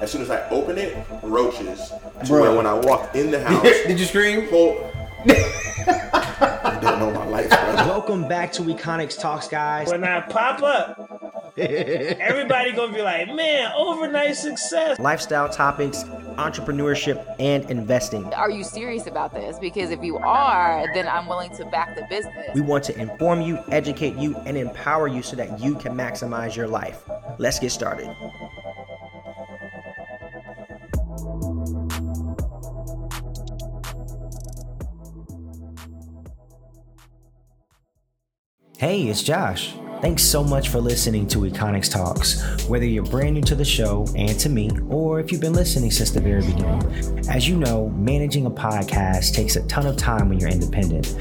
As soon as I open it, roaches. To where when I walk in the house, did you scream? I don't know my life. Bro. Welcome back to Econics Talks, guys. When I pop up, everybody gonna be like, "Man, overnight success." Lifestyle topics, entrepreneurship, and investing. Are you serious about this? Because if you are, then I'm willing to back the business. We want to inform you, educate you, and empower you so that you can maximize your life. Let's get started. Hey, it's Josh. Thanks so much for listening to Econics Talks, whether you're brand new to the show and to me, or if you've been listening since the very beginning. As you know, managing a podcast takes a ton of time when you're independent.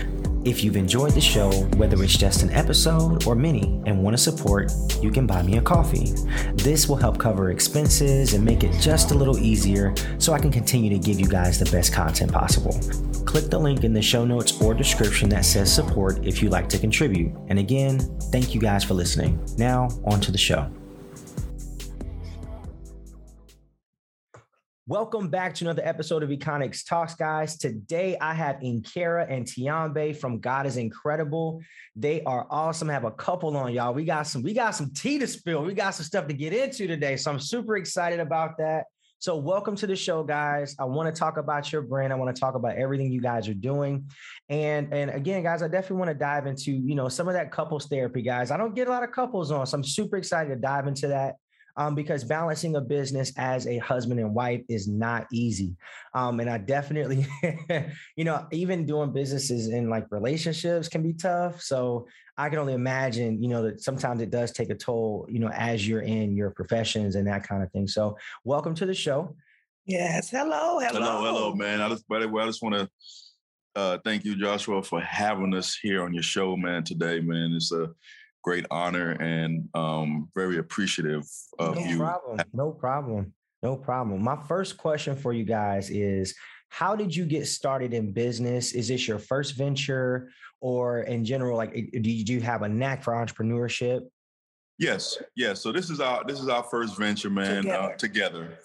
If you've enjoyed the show, whether it's just an episode or many, and want to support, you can buy me a coffee. This will help cover expenses and make it just a little easier so I can continue to give you guys the best content possible. Click the link in the show notes or description that says support if you'd like to contribute. And again, thank you guys for listening. Now, on to the show. Welcome back to another episode of Econics Talks, guys. Today, I have Inkara and Tiambe from God is Inkredible. They are awesome. I have a couple on, y'all. We got some tea to spill. We got some stuff to get into today, so I'm super excited about that. So welcome to the show, guys. I want to talk about your brand. I want to talk about everything you guys are doing. And again, guys, I definitely want to dive into, some of that couples therapy, guys. I don't get a lot of couples on, so I'm super excited to dive into that. Because balancing a business as a husband and wife is not easy. And I definitely, even doing businesses in like relationships can be tough. So I can only imagine, that sometimes it does take a toll, as you're in your professions and that kind of thing. So welcome to the show. Yes. Hello, man. I just want to thank you, Joshua, for having us here on your show, man, today, man. It's a great honor and very appreciative of you. No problem. My first question for you guys is, how did you get started in business? Is this your first venture, or in general, like, do you have a knack for entrepreneurship? Yes. So this is our first venture, man. Together.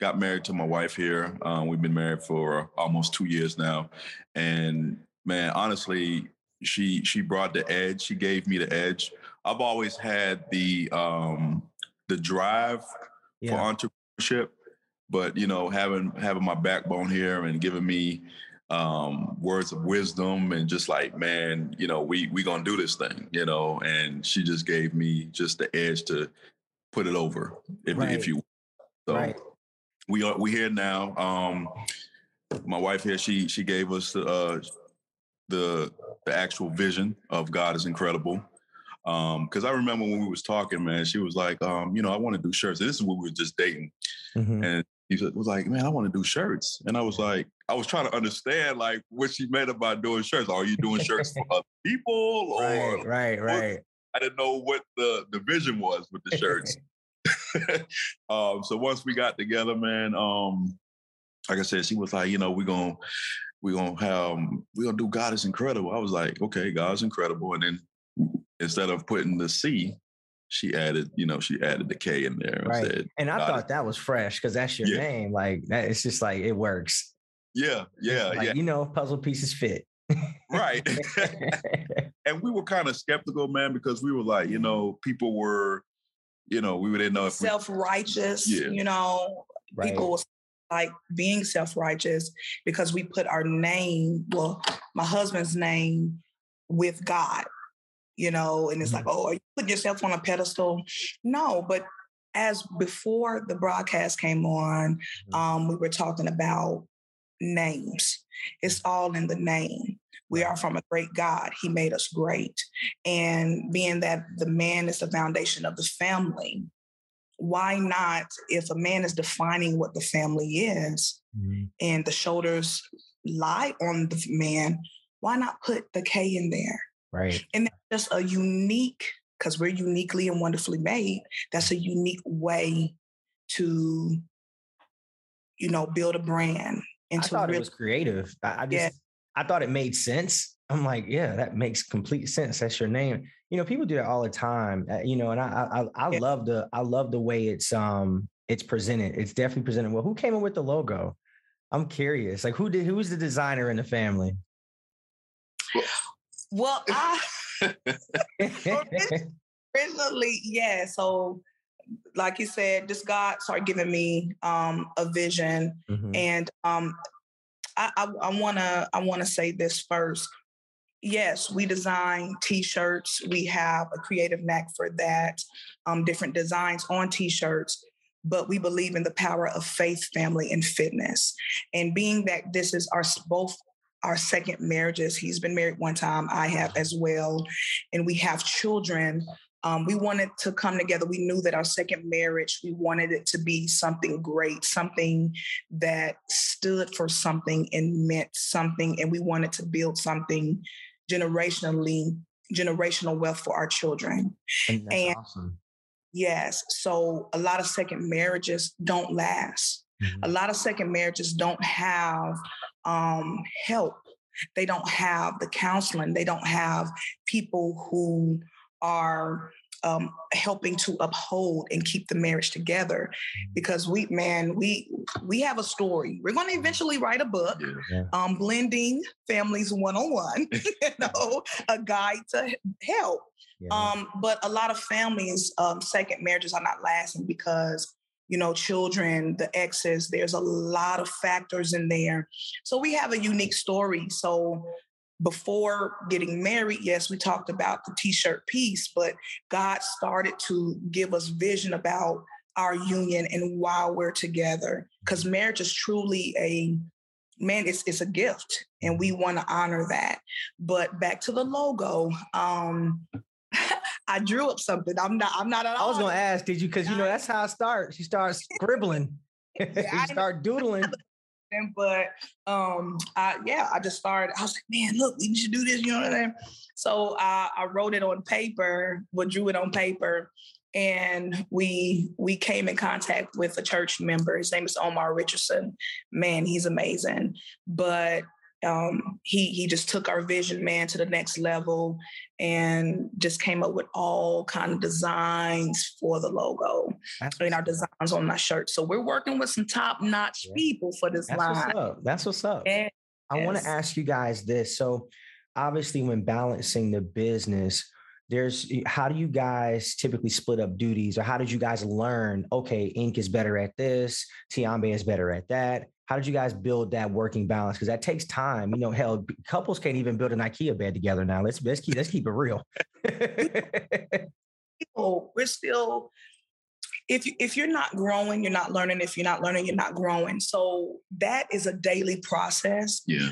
Got married to my wife here. We've been married for almost 2 years now, and man, honestly, she brought the edge. She gave me the edge. I've always had the drive for entrepreneurship, but having my backbone here and giving me words of wisdom and just like, man, we gonna do this thing, And she just gave me just the edge to put it over, if you will. So we here now. My wife here. She gave us the actual vision of God is Inkredible. Because I remember when we was talking, man, she was like, I want to do shirts. And this is what we were just dating. Mm-hmm. And he was like, man, I want to do shirts. And I was like, I was trying to understand like what she meant about doing shirts. Are you doing shirts for other people? Or right. I didn't know what the vision was with the shirts. So once we got together, man, like I said, she was like, we're gonna do God is Inkredible. I was like, okay, God is Inkredible. And then instead of putting the C, she added the K in there. Right. I thought that was fresh because that's your name. Like that, it's just like it works. Yeah. Puzzle pieces fit. Right. And we were kind of skeptical, man, because we were like, people were. We didn't know if self-righteous, people was like being self-righteous because we put our name, my husband's name with God, and it's like, oh, are you putting yourself on a pedestal? No, but as before the broadcast came on, we were talking about names. It's all in the name. We are from a great God. He made us great. And being that the man is the foundation of the family, why not, if a man is defining what the family is and the shoulders lie on the man, why not put the K in there? Right. And that's just because we're uniquely and wonderfully made, that's a unique way to, build a brand. I thought it was creative. I thought it made sense. I'm like, yeah, that makes complete sense. That's your name. You know, people do that all the time, you know, and I love the way it's presented. It's definitely presented. Well, who came up with the logo? I'm curious, like who's the designer in the family? Well, originally, yeah. So like you said, just God started giving me a vision, mm-hmm. and I want to say this first. Yes, we design T-shirts. We have a creative knack for that. Different designs on T-shirts, but we believe in the power of faith, family, and fitness. And being that this is both our second marriages, he's been married one time, I have as well, and we have children. We wanted to come together. We knew that our second marriage, we wanted it to be something great, something that stood for something and meant something. And we wanted to build something generational wealth for our children. And that's awesome. Yes. So a lot of second marriages don't last. Mm-hmm. A lot of second marriages don't have help. They don't have the counseling. They don't have people who are helping to uphold and keep the marriage together, because we have a story. We're going to eventually write a book, Blending Families 101, you know, a guide to help. Yeah. But a lot of families, second marriages are not lasting because, you know, children, the exes, there's a lot of factors in there. So we have a unique story. So before getting married, yes, we talked about the T-shirt piece, but God started to give us vision about our union and why we're together. Because marriage is truly it's a gift, and we want to honor that. But back to the logo, I drew up something. I'm not at all. I was going to ask, did you? Because, you know, that's how I start. She starts scribbling. You start doodling. But I just started. I was like, man, look, we should do this. You know what I mean? So I wrote it on paper, but drew it on paper. And we came in contact with a church member. His name is Omar Richardson. Man, he's amazing. But he just took our vision, man, to the next level, and just came up with all kind of designs for the logo. That's our designs on my shirt. So we're working with some top-notch people for this line. That's what's up. Yes. I want to ask you guys this. So obviously when balancing the business, how do you guys typically split up duties, or how did you guys learn, okay, Ink is better at this, Tiambe is better at that? How did you guys build that working balance? Because that takes time. You know, hell, couples can't even build an IKEA bed together now. Let's keep it real. We're still, if you're not growing, you're not learning. If you're not learning, you're not growing. So that is a daily process. Yeah.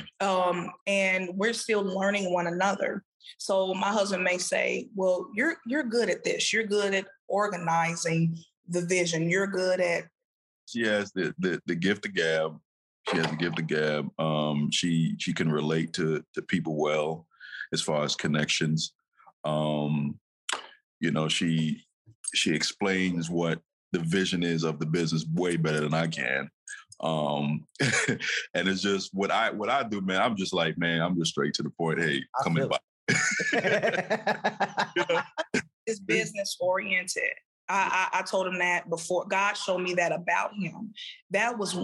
And we're still learning one another. So my husband may say, "Well, you're good at this. You're good at organizing the vision. You're good at." She has the gift of gab. She has the gift of gab. She can relate to people well, as far as connections. You know, she explains what the vision is of the business way better than I can. And it's just what I do, man. I'm just like, man, I'm just straight to the point. Hey, come and buy. It's business oriented. I told him that before. God showed me that about him. That was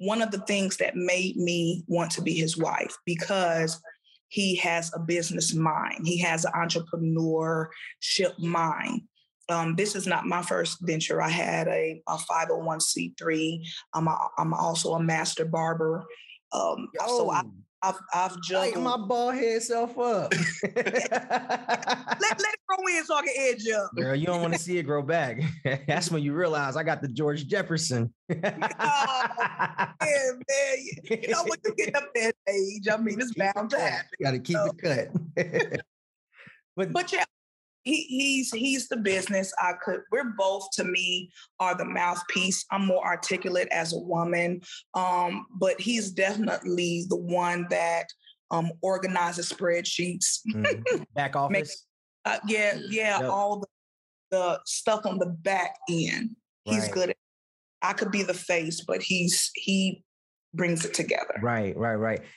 one of the things that made me want to be his wife, because he has a business mind. He has an entrepreneurship mind. This is not my first venture. I had a 501c3. I'm also a master barber. So I've juggled. Lighten my bald head self up. let it grow in so I can edge up. Girl, you don't want to see it grow back. That's when you realize I got the George Jefferson. Man. You know, when you get up that age, I mean, it's bound to happen. You got to keep it cut. but yeah, he's the business. We're both, to me, are the mouthpiece. I'm more articulate as a woman, but he's definitely the one that organizes spreadshees, back office. All the stuff on the back end. He's good at. I could be the face, but he brings it together. Right.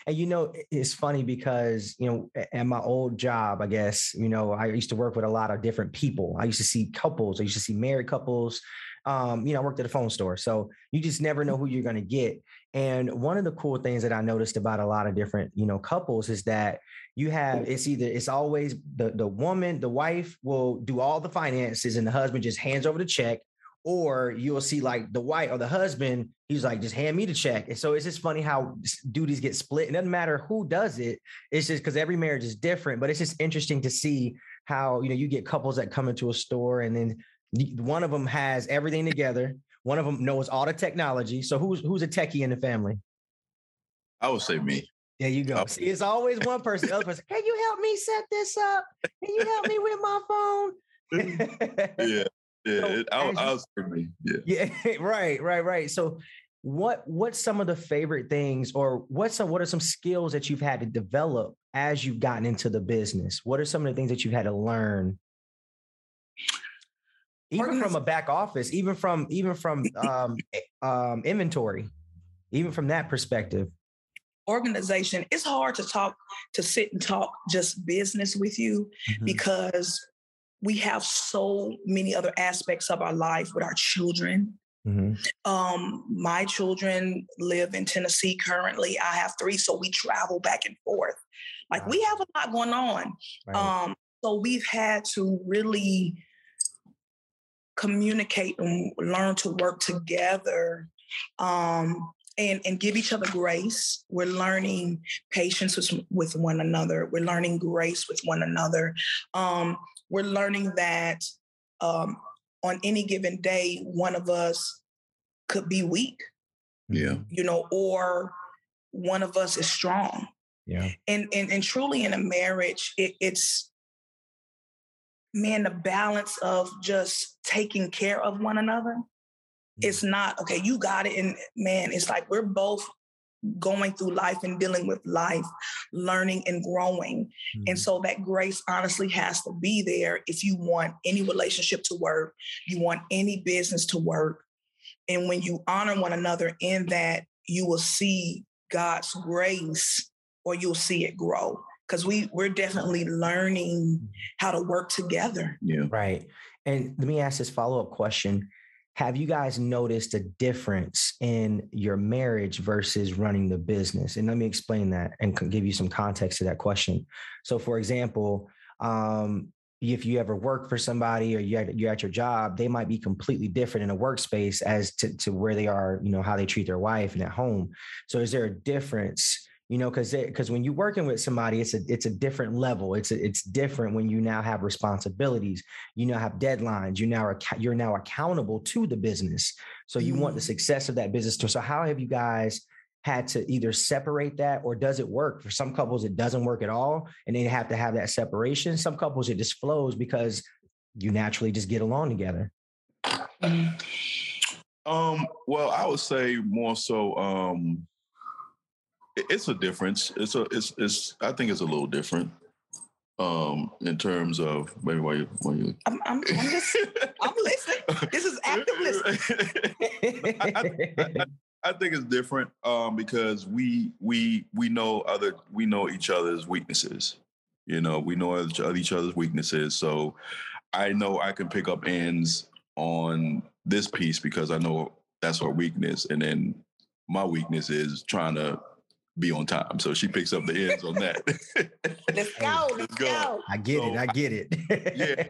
And, you know, it's funny because, you know, at my old job, I guess, you know, I used to work with a lot of different people. I used to see couples. I used to see married couples. You know, I worked at a phone store, so you just never know who you're going to get. And one of the cool things that I noticed about a lot of different, you know, couples is that you have, it's always the woman, the wife will do all the finances and the husband just hands over the check. Or you'll see like the wife or the husband, he's like, just hand me the check. And so it's just funny how duties get split. It doesn't matter who does it. It's just because every marriage is different, but it's just interesting to see how, you know, you get couples that come into a store and then one of them has everything together. One of them knows all the technology. So who's a techie in the family? I would say me. There you go. See, it's always one person. The other person, can you help me set this up? Can you help me with my phone? Yeah. Yeah, I'll for me. Yeah, right. So, what's some of the favorite things, or what are some skills that you've had to develop as you've gotten into the business? What are some of the things that you've had to learn, even from a back office, even from inventory, even from that perspective? Organization. It's hard to sit and talk just business with you because we have so many other aspects of our life with our children. Mm-hmm. My children live in Tennessee currently. I have 3, so we travel back and forth. Like we have a lot going on. Right. So we've had to really communicate and learn to work together and give each other grace. We're learning patience with one another. We're learning grace with one another. We're learning that on any given day, one of us could be weak, you know, or one of us is strong. Yeah. And truly in a marriage, it's the balance of just taking care of one another. Yeah. It's not, okay, you got it. And man, it's like we're both going through life and dealing with life, learning and growing. Mm-hmm. And so that grace honestly has to be there if you want any relationship to work, you want any business to work. And when you honor one another in that, you will see God's grace, or you'll see it grow. Because we're definitely learning how to work together. Yeah. Right. And let me ask this follow-up question. Have you guys noticed a difference in your marriage versus running the business? And let me explain that and give you some context to that question. So, for example, if you ever work for somebody or you're at your job, they might be completely different in a workspace as to where they are, you know, how they treat their wife and at home. So is there a difference, you know, because when you're working with somebody, it's a different level. It's different when you now have responsibilities, you now have deadlines, you're now accountable to the business. So you want the success of that business too. So how have you guys had to either separate that, or does it work? For some couples, it doesn't work at all, and they have to have that separation. Some couples, it just flows because you naturally just get along together. Well, I would say more so, it's a difference. I think it's a little different in terms of maybe why you. I'm listening. This is active listening. I think it's different because we know each other's weaknesses. You know, we know each other's weaknesses. So I know I can pick up ends on this piece because I know that's her weakness, and then my weakness is trying to be on time. So she picks up the ends on that. Let's go. I get it. Yeah.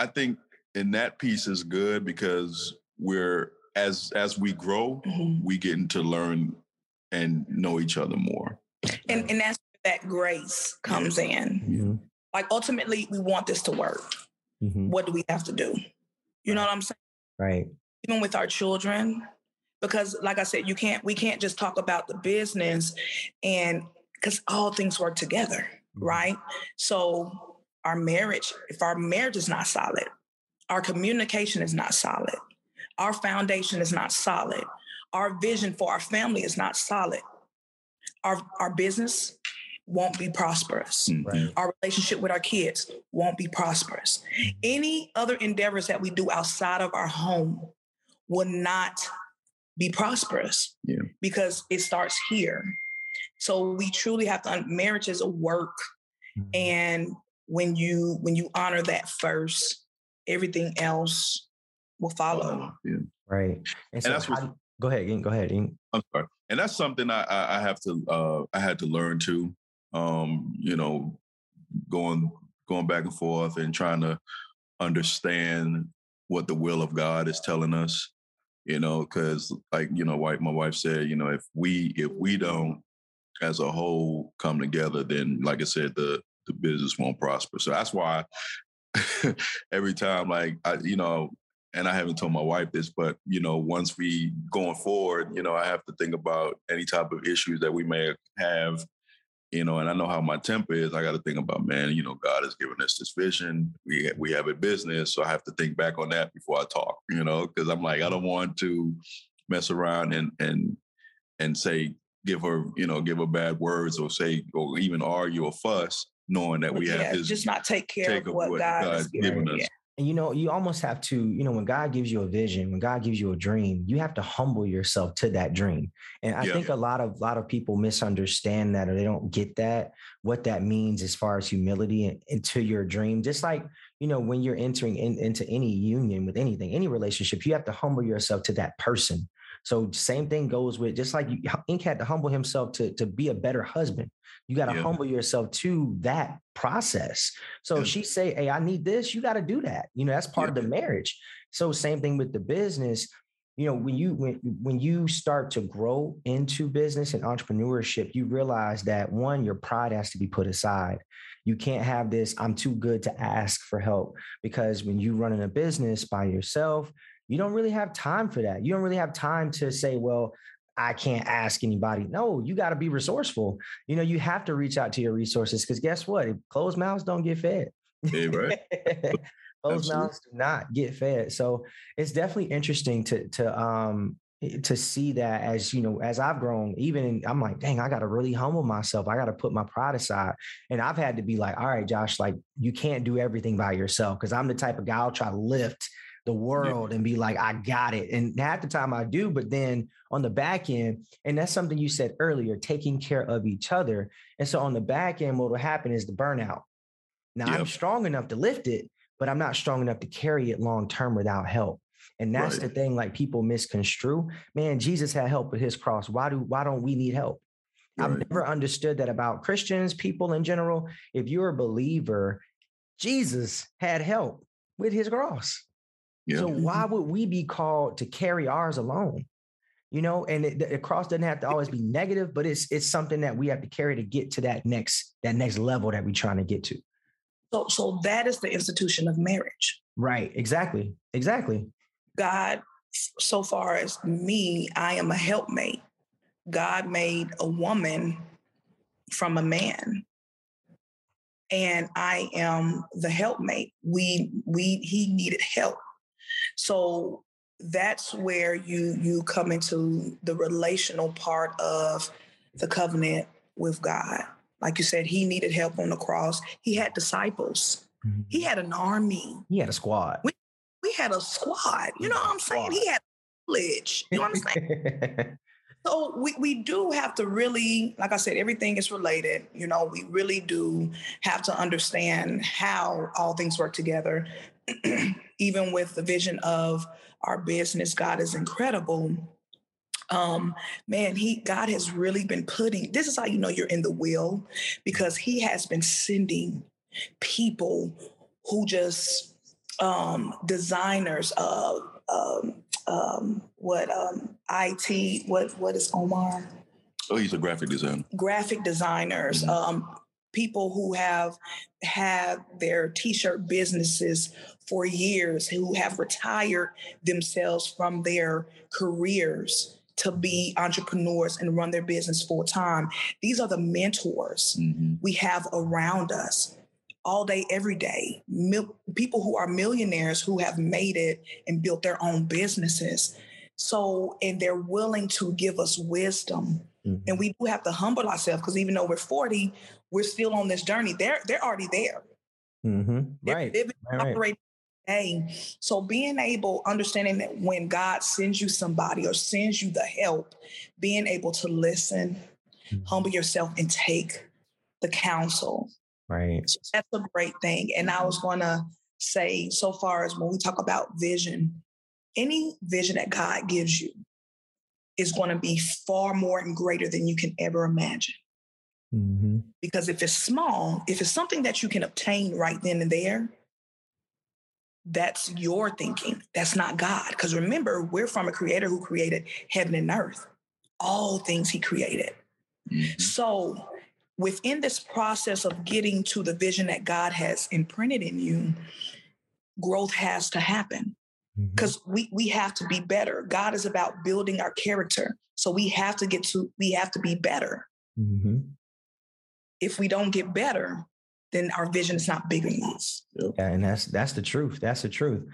I think in that piece is good because we're, as we grow, we get to learn and know each other more. And that's where that grace comes in. Yeah. Like ultimately we want this to work. Mm-hmm. What do we have to do? You know what I'm saying? Right. Even with our children, because like I said, we can't just talk about the business, and because all things work together, right? So if our marriage is not solid, our communication is not solid, our foundation is not solid, our vision for our family is not solid, our business won't be prosperous. Right. Our relationship with our kids won't be prosperous. Any other endeavors that we do outside of our home will not be prosperous, because it starts here. So we truly have to, marriage is a work. Mm-hmm. And when you honor that first, everything else will follow. Yeah. Right. And so that's what, go ahead, Ian. I'm sorry. And that's something I had to learn too. Going back and forth and trying to understand what the will of God is telling us, because my wife said, if we don't as a whole come together, then like I said, the business won't prosper. So that's why every time, and I haven't told my wife this, but, once we going forward, I have to think about any type of issues that we may have, and I know how my temper is. I got to think about, God has given us this vision. We have a business. So I have to think back on that before I talk, because I'm like, I don't want to mess around and say, give her bad words or say, or even argue or fuss, knowing that we have this. Just not take care of what God has given us. Yeah. And, you almost have to, when God gives you a vision, when God gives you a dream, you have to humble yourself to that dream. And I think a lot of people misunderstand that, or they don't get that, what that means as far as humility and to your dream. Just like, when you're entering into any union with anything, any relationship, you have to humble yourself to that person. So same thing goes with, just like Ink had to humble himself to be a better husband. You got to humble yourself to that process. So she say, hey, I need this. You got to do that. That's part of the marriage. So same thing with the business. When you start to grow into business and entrepreneurship, you realize that, one, your pride has to be put aside. You can't have this, I'm too good to ask for help, because when you run in a business by yourself, you don't really have time for that. You don't really have time to say, well, I can't ask anybody. No, you got to be resourceful. You have to reach out to your resources, because guess what? Closed mouths don't get fed. Yeah, right. Closed mouths do not get fed. So it's definitely interesting to see that, as, as I've grown, I'm like, dang, I got to really humble myself. I got to put my pride aside. And I've had to be like, all right, Josh, like, you can't do everything by yourself, because I'm the type of guy, I'll try to lift the world and be like, I got it. And half the time I do, but then on the back end, and that's something you said earlier, taking care of each other. And so on the back end, what will happen is the burnout. Now I'm strong enough to lift it, but I'm not strong enough to carry it long-term without help. And that's the thing, like, people misconstrue, man, Jesus had help with his cross. Why don't we need help? Right. I've never understood that about Christians, people in general. If you're a believer, Jesus had help with his cross. Yeah. So why would we be called to carry ours alone? And the cross doesn't have to always be negative, but it's something that we have to carry to get to that next level that we're trying to get to. So that is the institution of marriage. Right. Exactly. God, so far as me, I am a helpmate. God made a woman from a man, and I am the helpmate. He needed help. So that's where you come into the relational part of the covenant with God. Like you said, he needed help on the cross. He had disciples. Mm-hmm. He had an army. He had a squad. We had a squad. You know what I'm saying? He had knowledge. You know what I'm saying? So we do have to really, like I said, everything is related. We really do have to understand how all things work together. Even with the vision of our business, God is Inkredible. God has really been putting, this is how you're in the will, because he has been sending people who just designers of IT, what is Omar? Oh, he's a graphic designer. Graphic designers, mm-hmm. People who have had their t-shirt businesses for years, who have retired themselves from their careers to be entrepreneurs and run their business full time. These are the mentors mm-hmm. we have around us all day, every day. People who are millionaires, who have made it and built their own businesses. So, and they're willing to give us wisdom. Mm-hmm. And we do have to humble ourselves, because even though we're 40, we're still on this journey. They're already there. Mm-hmm. Right. They've been operating day. So being able, understanding that when God sends you somebody or sends you the help, being able to listen, humble yourself and take the counsel. Right. So that's a great thing. And I was going to say, so far as when we talk about vision, any vision that God gives you is going to be far more and greater than you can ever imagine. Mm-hmm. Because if it's small, if it's something that you can obtain right then and there, that's your thinking. That's not God. Because remember, we're from a creator who created heaven and earth, all things he created. Mm-hmm. So within this process of getting to the vision that God has imprinted in you, growth has to happen. Because we have to be better. God is about building our character. So we have to be better. Mm-hmm. If we don't get better, then our vision is not big enough. Yeah, and that's the truth. That's the truth.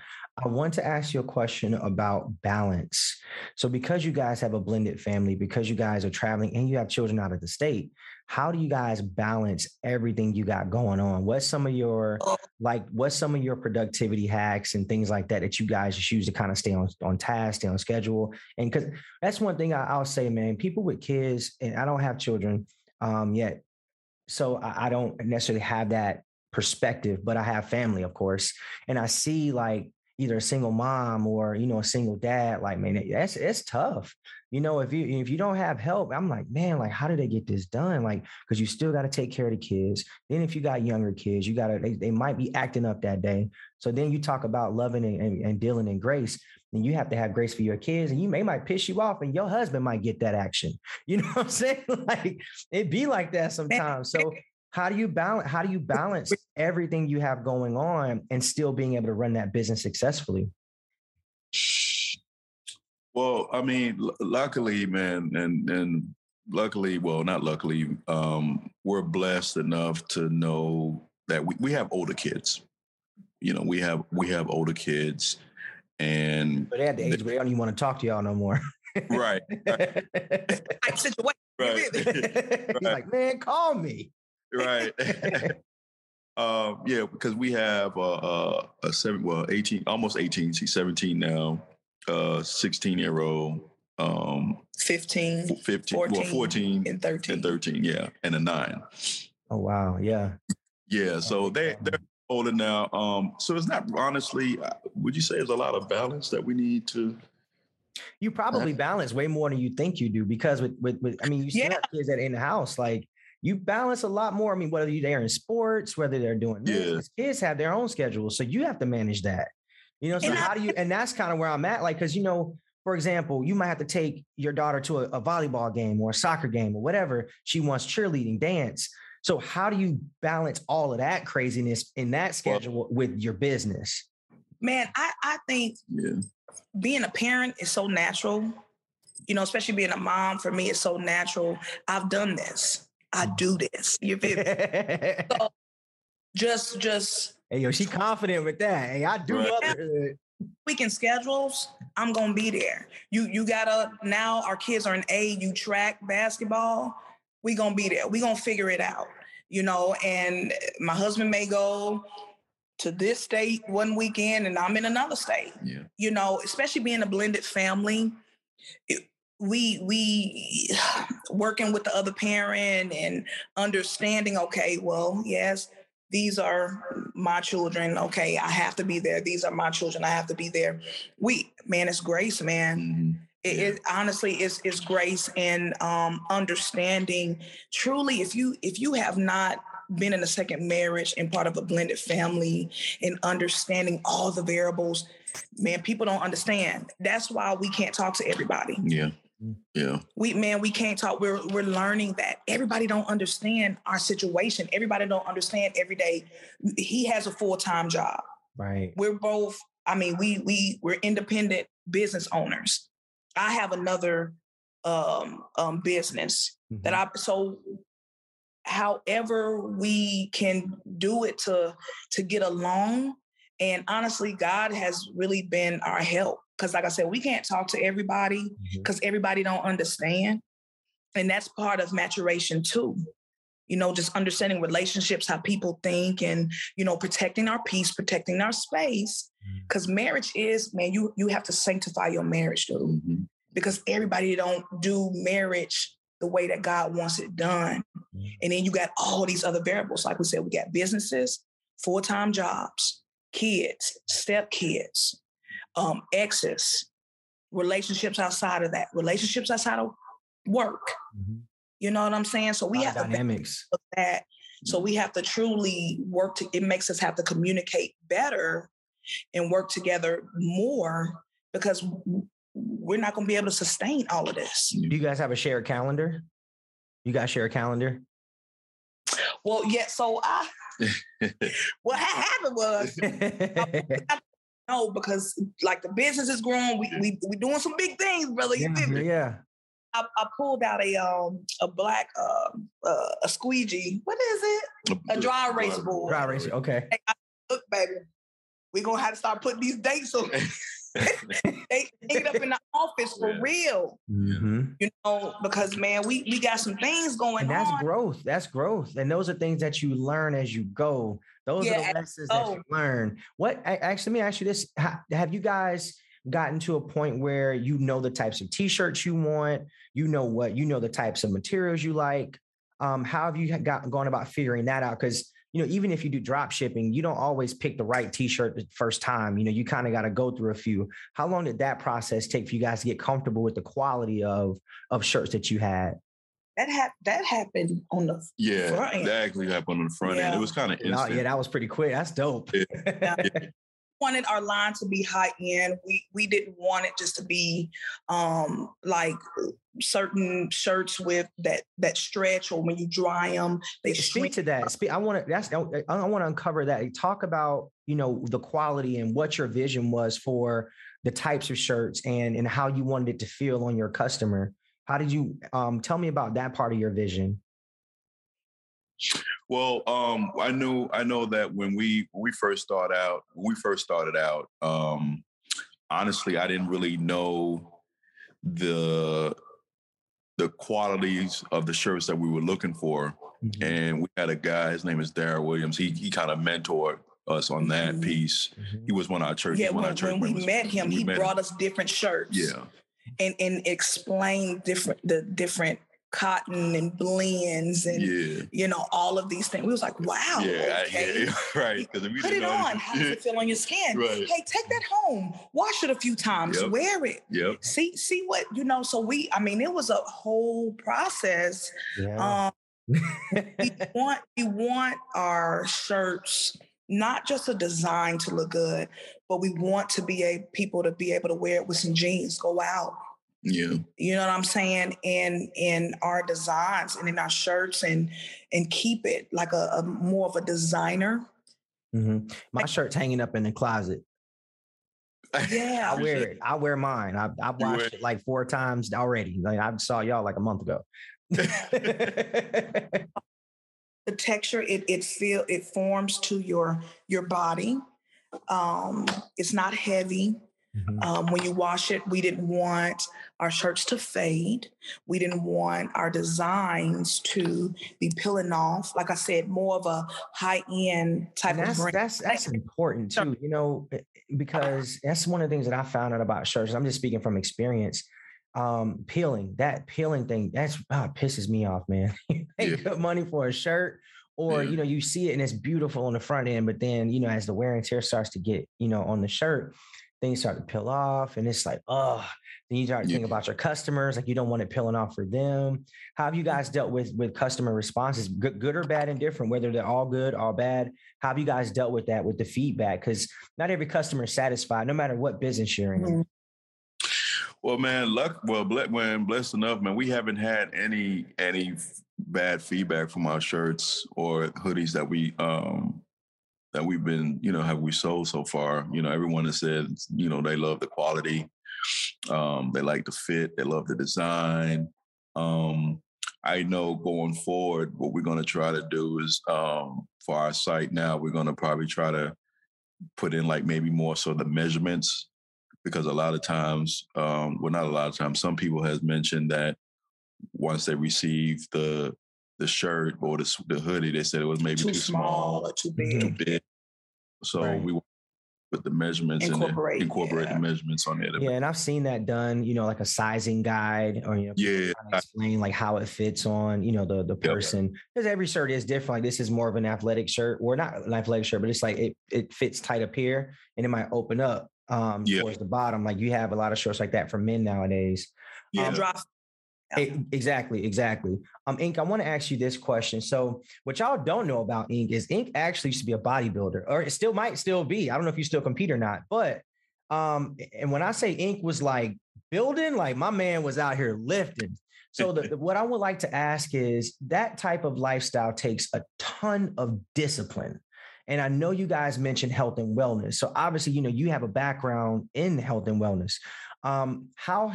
I want to ask you a question about balance. So because you guys have a blended family, because you guys are traveling and you have children out of the state, how do you guys balance everything you got going on? What's some of your productivity hacks and things like that you guys just use to kind of stay on task, stay on schedule? And because that's one thing I'll say, man, people with kids, and I don't have children yet, so I don't necessarily have that perspective, but I have family, of course, and I see like either a single mom or, you know, a single dad, like, man, it's tough. You know, if you don't have help, I'm like, man, like, how do they get this done? Like, cause you still got to take care of the kids. Then if you got younger kids, they might be acting up that day. So then you talk about loving and dealing and grace, and you have to have grace for your kids, and you might piss you off and your husband might get that action. You know what I'm saying? Like, it be like that sometimes. So how do you balance everything you have going on and still being able to run that business successfully? Well, I mean, luckily, man, and luckily, well, not luckily, we're blessed enough to know that we have older kids. You know, we have older kids, and but they're at the age where they don't even want to talk to y'all no more. Right. Right. Right. He's like, man, call me. Right. Yeah, because we have a 18, almost 18, she's 17 now, 16-year-old, 14 and 13. Yeah, and a 9. Oh wow, yeah. Yeah, so they're older now. So it's not, honestly, would you say there's a lot of balance that we need to? You probably balance way more than you think you do, because with I mean, you still have kids that are in the house, like, you balance a lot more. I mean, whether they're in sports, whether they're doing business, kids have their own schedule. So you have to manage that, you know, so how do you, and that's kind of where I'm at. Like, cause you know, for example, you might have to take your daughter to a volleyball game or a soccer game or whatever. She wants cheerleading, dance. So how do you balance all of that craziness in that schedule with your business? Man, I think being a parent is so natural, you know, especially being a mom for me, it's so natural. I've done this. I do this. You feel me? So just. Hey, yo, she confident with that. Hey, I do motherhood. Weekend schedules, I'm going to be there. You got to, now our kids are in AAU track basketball. We going to be there. We going to figure it out, you know, and my husband may go to this state one weekend and I'm in another state, you know, especially being a blended family. We working with the other parent and understanding, okay, well, yes, these are my children. Okay, I have to be there. These are my children. I have to be there. It's grace, man. Mm-hmm. It honestly, it's grace and understanding. Truly, if you have not been in a second marriage and part of a blended family and understanding all the variables, man, people don't understand. That's why we can't talk to everybody. Yeah. Yeah. We can't talk. We're learning that everybody don't understand our situation. Everybody don't understand every day. He has a full-time job. Right. We're both, I mean, we're independent business owners. I have another business that however we can do it to get along. And honestly, God has really been our help. Because like I said, we can't talk to everybody because everybody don't understand. And that's part of maturation too. You know, just understanding relationships, how people think and, you know, protecting our peace, protecting our space, Because marriage is, man, you have to sanctify your marriage, dude. Mm-hmm. Because everybody don't do marriage the way that God wants it done. Mm-hmm. And then you got all these other variables. Like we said, we got businesses, full-time jobs, kids, stepkids, exes, relationships outside of that, relationships outside of work. Mm-hmm. You know what I'm saying? So we have dynamics of that. So we have to truly work to, it makes us have to communicate better and work together more, because we're not going to be able to sustain all of this. Do you guys have a shared calendar? You guys share a calendar? Well, yeah. So I, what happened was, I because like the business is growing, we doing some big things, brother. You did me. Yeah. I pulled out a black a squeegee. What is it? A dry erase board. Dry erase. Okay. Hey, look, baby, we're gonna have to start putting these dates on. They ended up in the office for real. Mm-hmm. You know, because man, we got some things going on. That's growth. That's growth. And those are things that you learn as you go. Those are the lessons that you learn. What actually, let me ask you this: have you guys gotten to a point where you know the types of t-shirts you want, the types of materials you like? How have you gone about figuring that out? Because, you know, even if you do drop shipping, you don't always pick the right t-shirt the first time. You know, you kind of got to go through a few. How long did that process take for you guys to get comfortable with the quality of shirts that you had? That happened on the front end. That actually happened on the front end. It was kind of instant. That was pretty quick. That's dope. Yeah. Wanted our line to be high end. We didn't want it just to be like certain shirts with that stretch, or when you dry them, they speak to that. I want to uncover that. Talk about, you know, the quality and what your vision was for the types of shirts and how you wanted it to feel on your customer. How did you tell me about that part of your vision? Well, I know that when we first started out, honestly, I didn't really know the qualities of the shirts that we were looking for. Mm-hmm. And we had a guy, his name is Darren Williams. He kind of mentored us on that mm-hmm. piece. Mm-hmm. He was one of our church. Yeah, when we met him, he brought us different shirts. Yeah, and explained the different cotton and blends and you know, all of these things. We was like, wow, because if you put it on, how does it feel on your skin? Right. Hey, take that home, wash it a few times, wear it, see what, you know. So it was a whole process. We want our shirts not just a design to look good, but we want to be people to be able to wear it with some jeans, go out. Yeah. You know what I'm saying? In our designs and in our shirts and keep it like a more of a designer. Mm-hmm. My shirt's hanging up in the closet. Yeah. I wear it. I wear mine. I've washed it like 4 times already. Like, I saw y'all like a month ago. The texture, it forms to your body. It's not heavy. Mm-hmm. When you wash it, we didn't want our shirts to fade. We didn't want our designs to be peeling off. Like I said, more of a high-end type of brand. That's important too, you know, because that's one of the things that I found out about shirts. I'm just speaking from experience. Peeling thing, pisses me off, man. You pay good money for a shirt. Or, you know, you see it and it's beautiful on the front end, but then, you know, as the wear and tear starts to get, you know, on the shirt, things start to peel off and it's like, oh, then you start to think about your customers. Like, you don't want it peeling off for them. How have you guys dealt with customer responses, good or bad and different, whether they're all good, all bad? How have you guys dealt with that, with the feedback? Because not every customer is satisfied, no matter what business you're in. Mm-hmm. Well, man, blessed enough, man, we haven't had any bad feedback from our shirts or hoodies that we, that we've been, you know, have we sold so far. You know, everyone has said, you know, they love the quality. They like the fit. They love the design. I know going forward, what we're going to try to do is, for our site now, we're going to probably try to put in like maybe more so the measurements, because some people has mentioned that once they receive the shirt or the hoodie, they said it was maybe too small or too big. So we put the measurements in there, incorporate the measurements on there. Yeah, and I've seen that done, you know, like a sizing guide or, you know, trying to explain like how it fits on, you know, the person. Because every shirt is different. Like this is more of an athletic shirt, or not an athletic shirt, but it's like it fits tight up here and it might open up towards the bottom. Like you have a lot of shirts like that for men nowadays. Yeah. Exactly. Ink, I want to ask you this question. So what y'all don't know about Ink is Ink actually used to be a bodybuilder, or it still might still be. I don't know if you still compete or not, but and when I say Ink was like building, like my man was out here lifting. So what I would like to ask is that type of lifestyle takes a ton of discipline. And I know you guys mentioned health and wellness. So obviously, you know, you have a background in health and wellness. How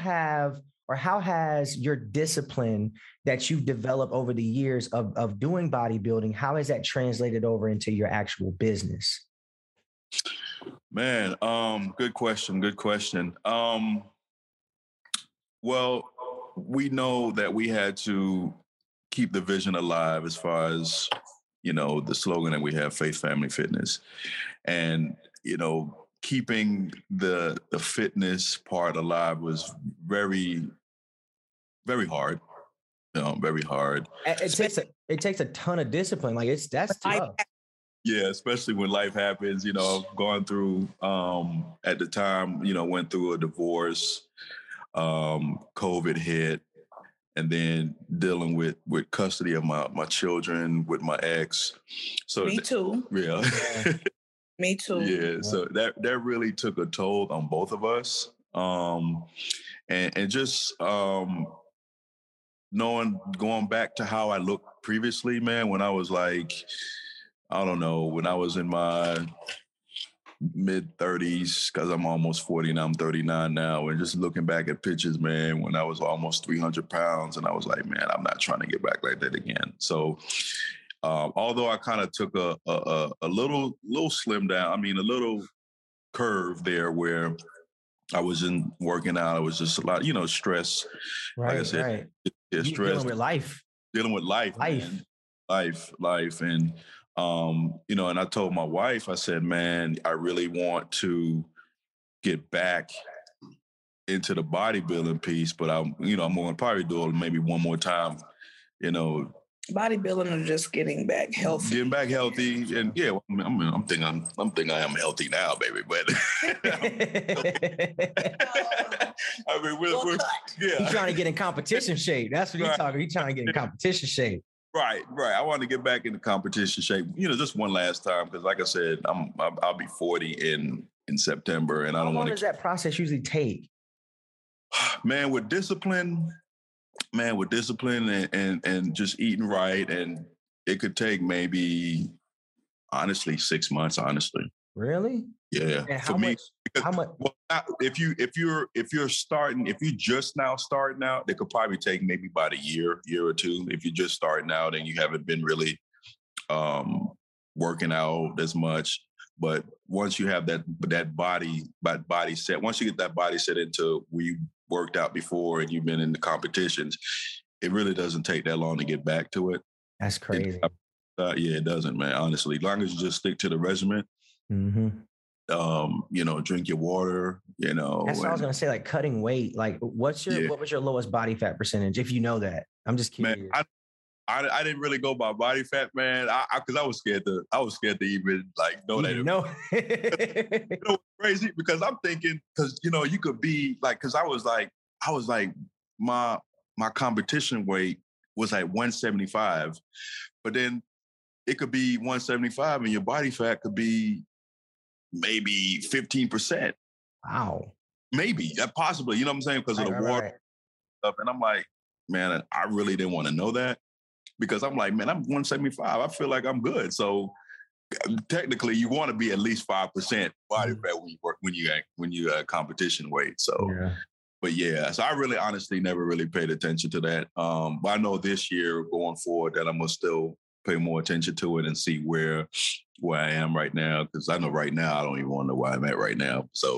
has your discipline that you've developed over the years of doing bodybuilding, how has that translated over into your actual business? Man, good question. Well, we know that we had to keep the vision alive as far as, you know, the slogan that we have, faith, family, fitness. And, you know, keeping the fitness part alive was very, very hard. Very hard. It takes a ton of discipline. Like that's tough. Yeah, especially when life happens. You know, I've gone through at the time, you know, went through a divorce, COVID hit, and then dealing with custody of my children with my ex. So me too. Yeah. Me too. Yeah, so that really took a toll on both of us. And just knowing, going back to how I looked previously, man, when I was like, I don't know, when I was in my mid-30s, because I'm almost 40 and I'm 39 now, and just looking back at pictures, man, when I was almost 300 pounds, and I was like, man, I'm not trying to get back like that again. So... although I kind of took a little slim down, I mean, a little curve there where I wasn't working out. I was just a lot, you know, stress. Right, like I said, right. Stress. Dealing with life. Life. And, you know, and I told my wife, I said, man, I really want to get back into the bodybuilding piece, but I'm going to probably do it maybe one more time, you know. Bodybuilding or just getting back healthy. And yeah, I think I am healthy now, baby. But I mean, we're He's trying to get in competition shape. That's what he's talking. He's trying to get in competition shape. Right. I want to get back into competition shape. You know, just one last time, because like I said, I'll be 40 in September, and I don't want to. How long does that process usually take? Man, with discipline. and just eating right. And it could take maybe, honestly, 6 months, Really? Yeah. And how much? Well, if you're just now starting out, it could probably take maybe about a year or two. If you're just starting out and you haven't been really working out as much. But once you have that body set, once you get that body set into where you worked out before and you've been in the competitions, it really doesn't take that long to get back to it. That's crazy. It doesn't, man. Honestly, as long as you just stick to the regimen, you know, drink your water, you know. That's what I was going to say, like cutting weight. Like what was your lowest body fat percentage? If you know that, I'm just curious. Man, I didn't really go by body fat, man. Because I was scared to even like know that. No, you know, crazy, because I'm thinking, because you know, you could be like, because I was like my competition weight was like 175, but then it could be 175 and your body fat could be maybe 15%. Wow, maybe that possibly, you know what I'm saying, because of the water stuff. And I'm like, man, I really didn't want to know that. Because I'm like, man, I'm 175. I feel like I'm good. So technically, you want to be at least 5% body fat when you competition weight. So, so I really, honestly, never really paid attention to that. But I know this year going forward that I'm gonna still pay more attention to it and see where I am right now, because I know right now I don't even want to know where I'm at right now. So,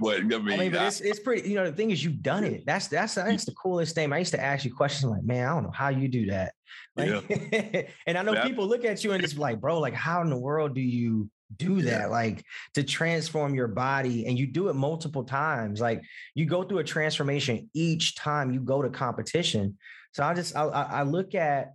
but it's pretty. You know, the thing is, you've done it. That's the coolest thing. I used to ask you questions like, "Man, I don't know how you do that." Like, and I know people look at you and just like, "Bro, like, how in the world do you do that, like to transform your body. And you do it multiple times. Like you go through a transformation each time you go to competition. So I look at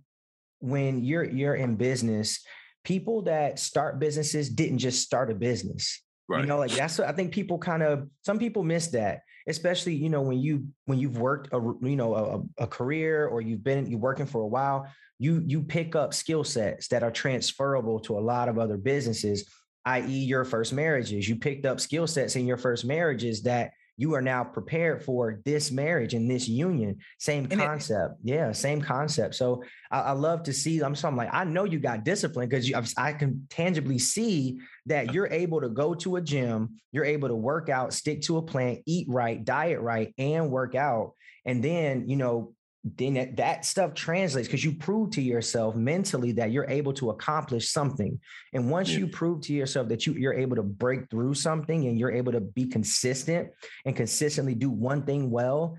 when you're in business, people that start businesses didn't just start a business. Right. You know, like that's what I think people kind of, some people miss that, especially, you know, when you've worked a career, or you're working for a while, you pick up skill sets that are transferable to a lot of other businesses, i.e. your first marriages. You picked up skill sets in your first marriages that you are now prepared for this marriage and this union. Same concept. So I love to see, I'm like, I know you got discipline because I can tangibly see that you're able to go to a gym, you're able to work out, stick to a plan, eat right, diet right, and work out. And then, you know, then that stuff translates because you prove to yourself mentally that you're able to accomplish something. And once you prove to yourself that you're able to break through something and you're able to be consistent and consistently do one thing well,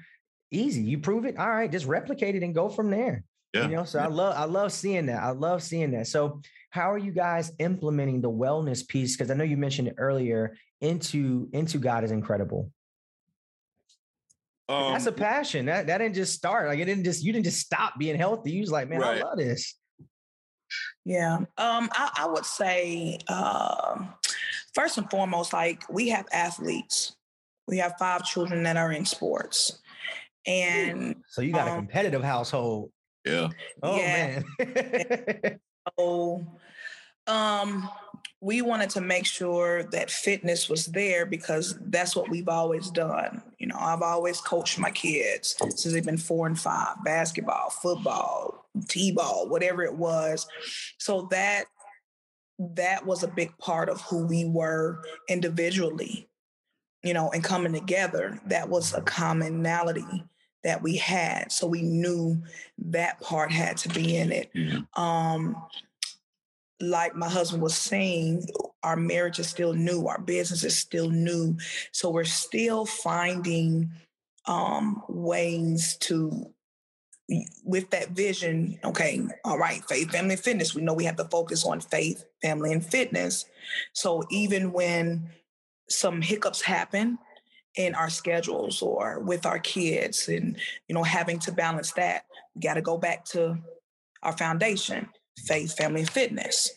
easy. You prove it. All right, just replicate it and go from there. Yeah. You know, so I love seeing that. I love seeing that. So how are you guys implementing the wellness piece? Because I know you mentioned it earlier into God is Inkredible. That's a passion that didn't just start. Like you didn't just stop being healthy. You was like, man, right. I love this. Yeah. I would say, first and foremost, like we have athletes, we have 5 children that are in sports, and so you got a competitive household. Yeah. Oh yeah. Man. So, we wanted to make sure that fitness was there because that's what we've always done. You know, I've always coached my kids since they've been 4 and 5, basketball, football, t-ball, whatever it was. So that was a big part of who we were individually, you know, and coming together. That was a commonality that we had. So we knew that part had to be in it. Mm-hmm. Like my husband was saying, our marriage is still new. Our business is still new. So we're still finding ways to, with that vision, okay, all right, faith, family, and fitness. We know we have to focus on faith, family, and fitness. So even when some hiccups happen in our schedules or with our kids and, you know, having to balance that, we got to go back to our foundation. Faith, family, and fitness.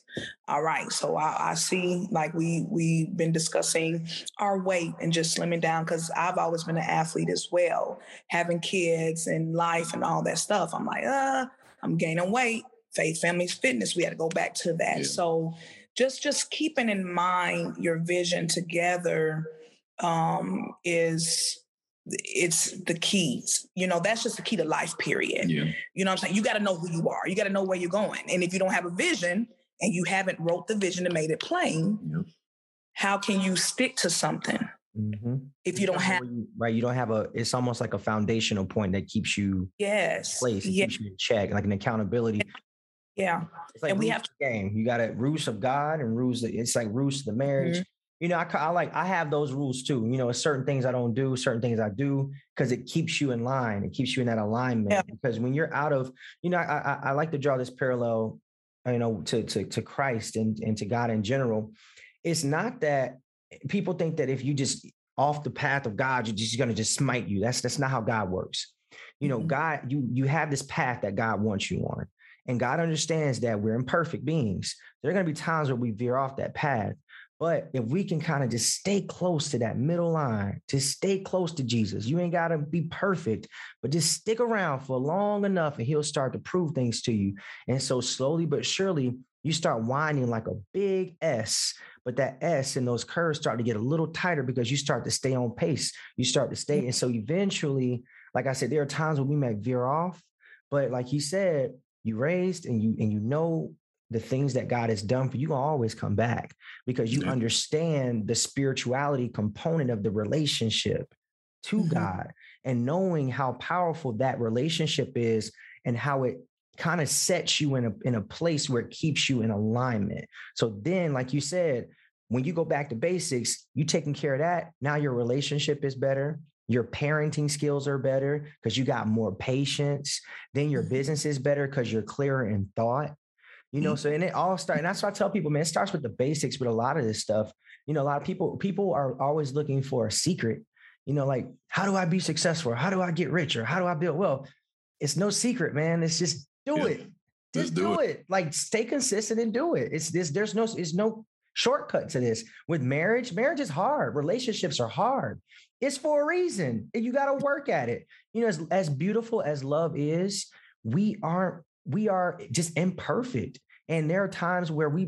All right. So I see, like we've been discussing our weight and just slimming down because I've always been an athlete as well, having kids and life and all that stuff. I'm like, I'm gaining weight. Faith, family, fitness. We had to go back to that. Yeah. So just keeping in mind your vision together is. It's the keys, you know, that's just the key to life, period. Yeah. You know what I'm saying? You got to know who you are. You got to know where you're going. And if you don't have a vision and you haven't wrote the vision and made it plain, how can you stick to something? Mm-hmm. If you don't have, right. You don't have it's almost like a foundational point that keeps you in place. It keeps you in check, like an accountability. Yeah. It's like, and we have to game. You got to rules of God and it's like rules of the marriage. Mm-hmm. You know, I have those rules too. You know, certain things I don't do, certain things I do, because it keeps you in line. It keeps you in that alignment. Yeah. Because when you're out of, you know, I like to draw this parallel, you know, to Christ and to God in general. It's not that people think that if you just off the path of God, you're just going to just smite you. That's not how God works. You know, God, you have this path that God wants you on. And God understands that we're imperfect beings. There are going to be times where we veer off that path. But if we can kind of just stay close to that middle line, just stay close to Jesus, you ain't got to be perfect, but just stick around for long enough and he'll start to prove things to you. And so slowly but surely, you start winding like a big S, but that S and those curves start to get a little tighter because you start to stay on pace. You start to stay. And so eventually, like I said, there are times when we might veer off, but like he said, you raised and you know the things that God has done for you, always come back because you understand the spirituality component of the relationship to God and knowing how powerful that relationship is and how it kind of sets you in a place where it keeps you in alignment. So then, like you said, when you go back to basics, you taking care of that. Now your relationship is better. Your parenting skills are better because you got more patience. Then your business is better because you're clearer in thought. You know, so and it all starts, and that's why I tell people, man, it starts with the basics with a lot of this stuff. You know, a lot of people are always looking for a secret, you know, like, how do I be successful? How do I get rich? Or how do I build? Well, it's no secret, man. It's just do it. Just do it. Like, stay consistent and do it. It's this, there's no shortcut to this. With marriage is hard. Relationships are hard. It's for a reason. You got to work at it. You know, as beautiful as love is, we are just imperfect. And there are times where we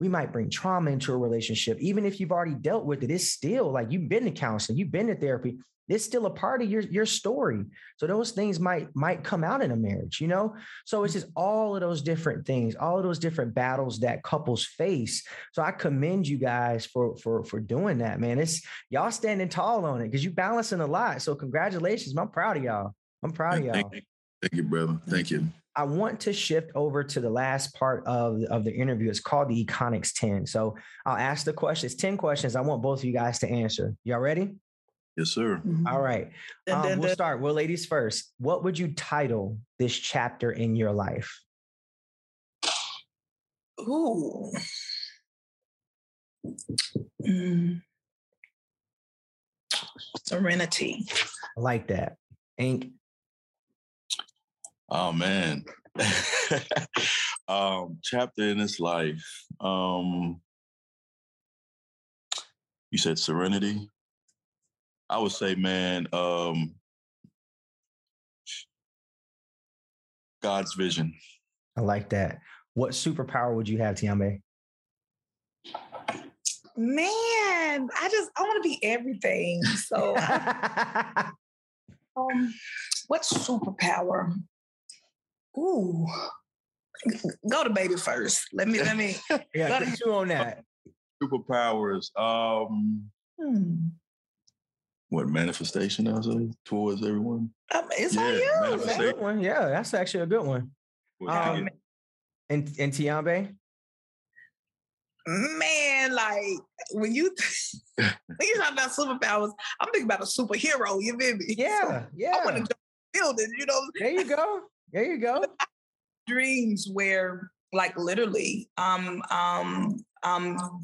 might bring trauma into a relationship. Even if you've already dealt with it, it's still like you've been to counseling, you've been to therapy. It's still a part of your story. So those things might come out in a marriage, you know? So it's just all of those different things, all of those different battles that couples face. So I commend you guys for doing that, man. It's y'all standing tall on it because you're balancing a lot. So congratulations. I'm proud of y'all. Thank you, brother. Thank you. I want to shift over to the last part of the interview. It's called the Econics 10. So I'll ask the questions, 10 questions. I want both of you guys to answer. Y'all ready? Yes, sir. Mm-hmm. All right. We'll start. Well, ladies first. What would you title this chapter in your life? Ooh. Serenity. I like that. Ink. Oh, man. Chapter in this life. You said serenity. I would say, man, God's vision. I like that. What superpower would you have, Tiambe? Man, I want to be everything. So, what superpower? Ooh, go to baby first. Let me. Yeah, get you on that. Superpowers. What manifestation I say towards everyone? It's on you. That's a good one. Yeah, that's actually a good one. And Tiambe? Man, like when you talk about superpowers, I'm thinking about a superhero. You feel me? Yeah, so yeah. I want to jump in the building. You know. There you go. Dreams where, like, literally,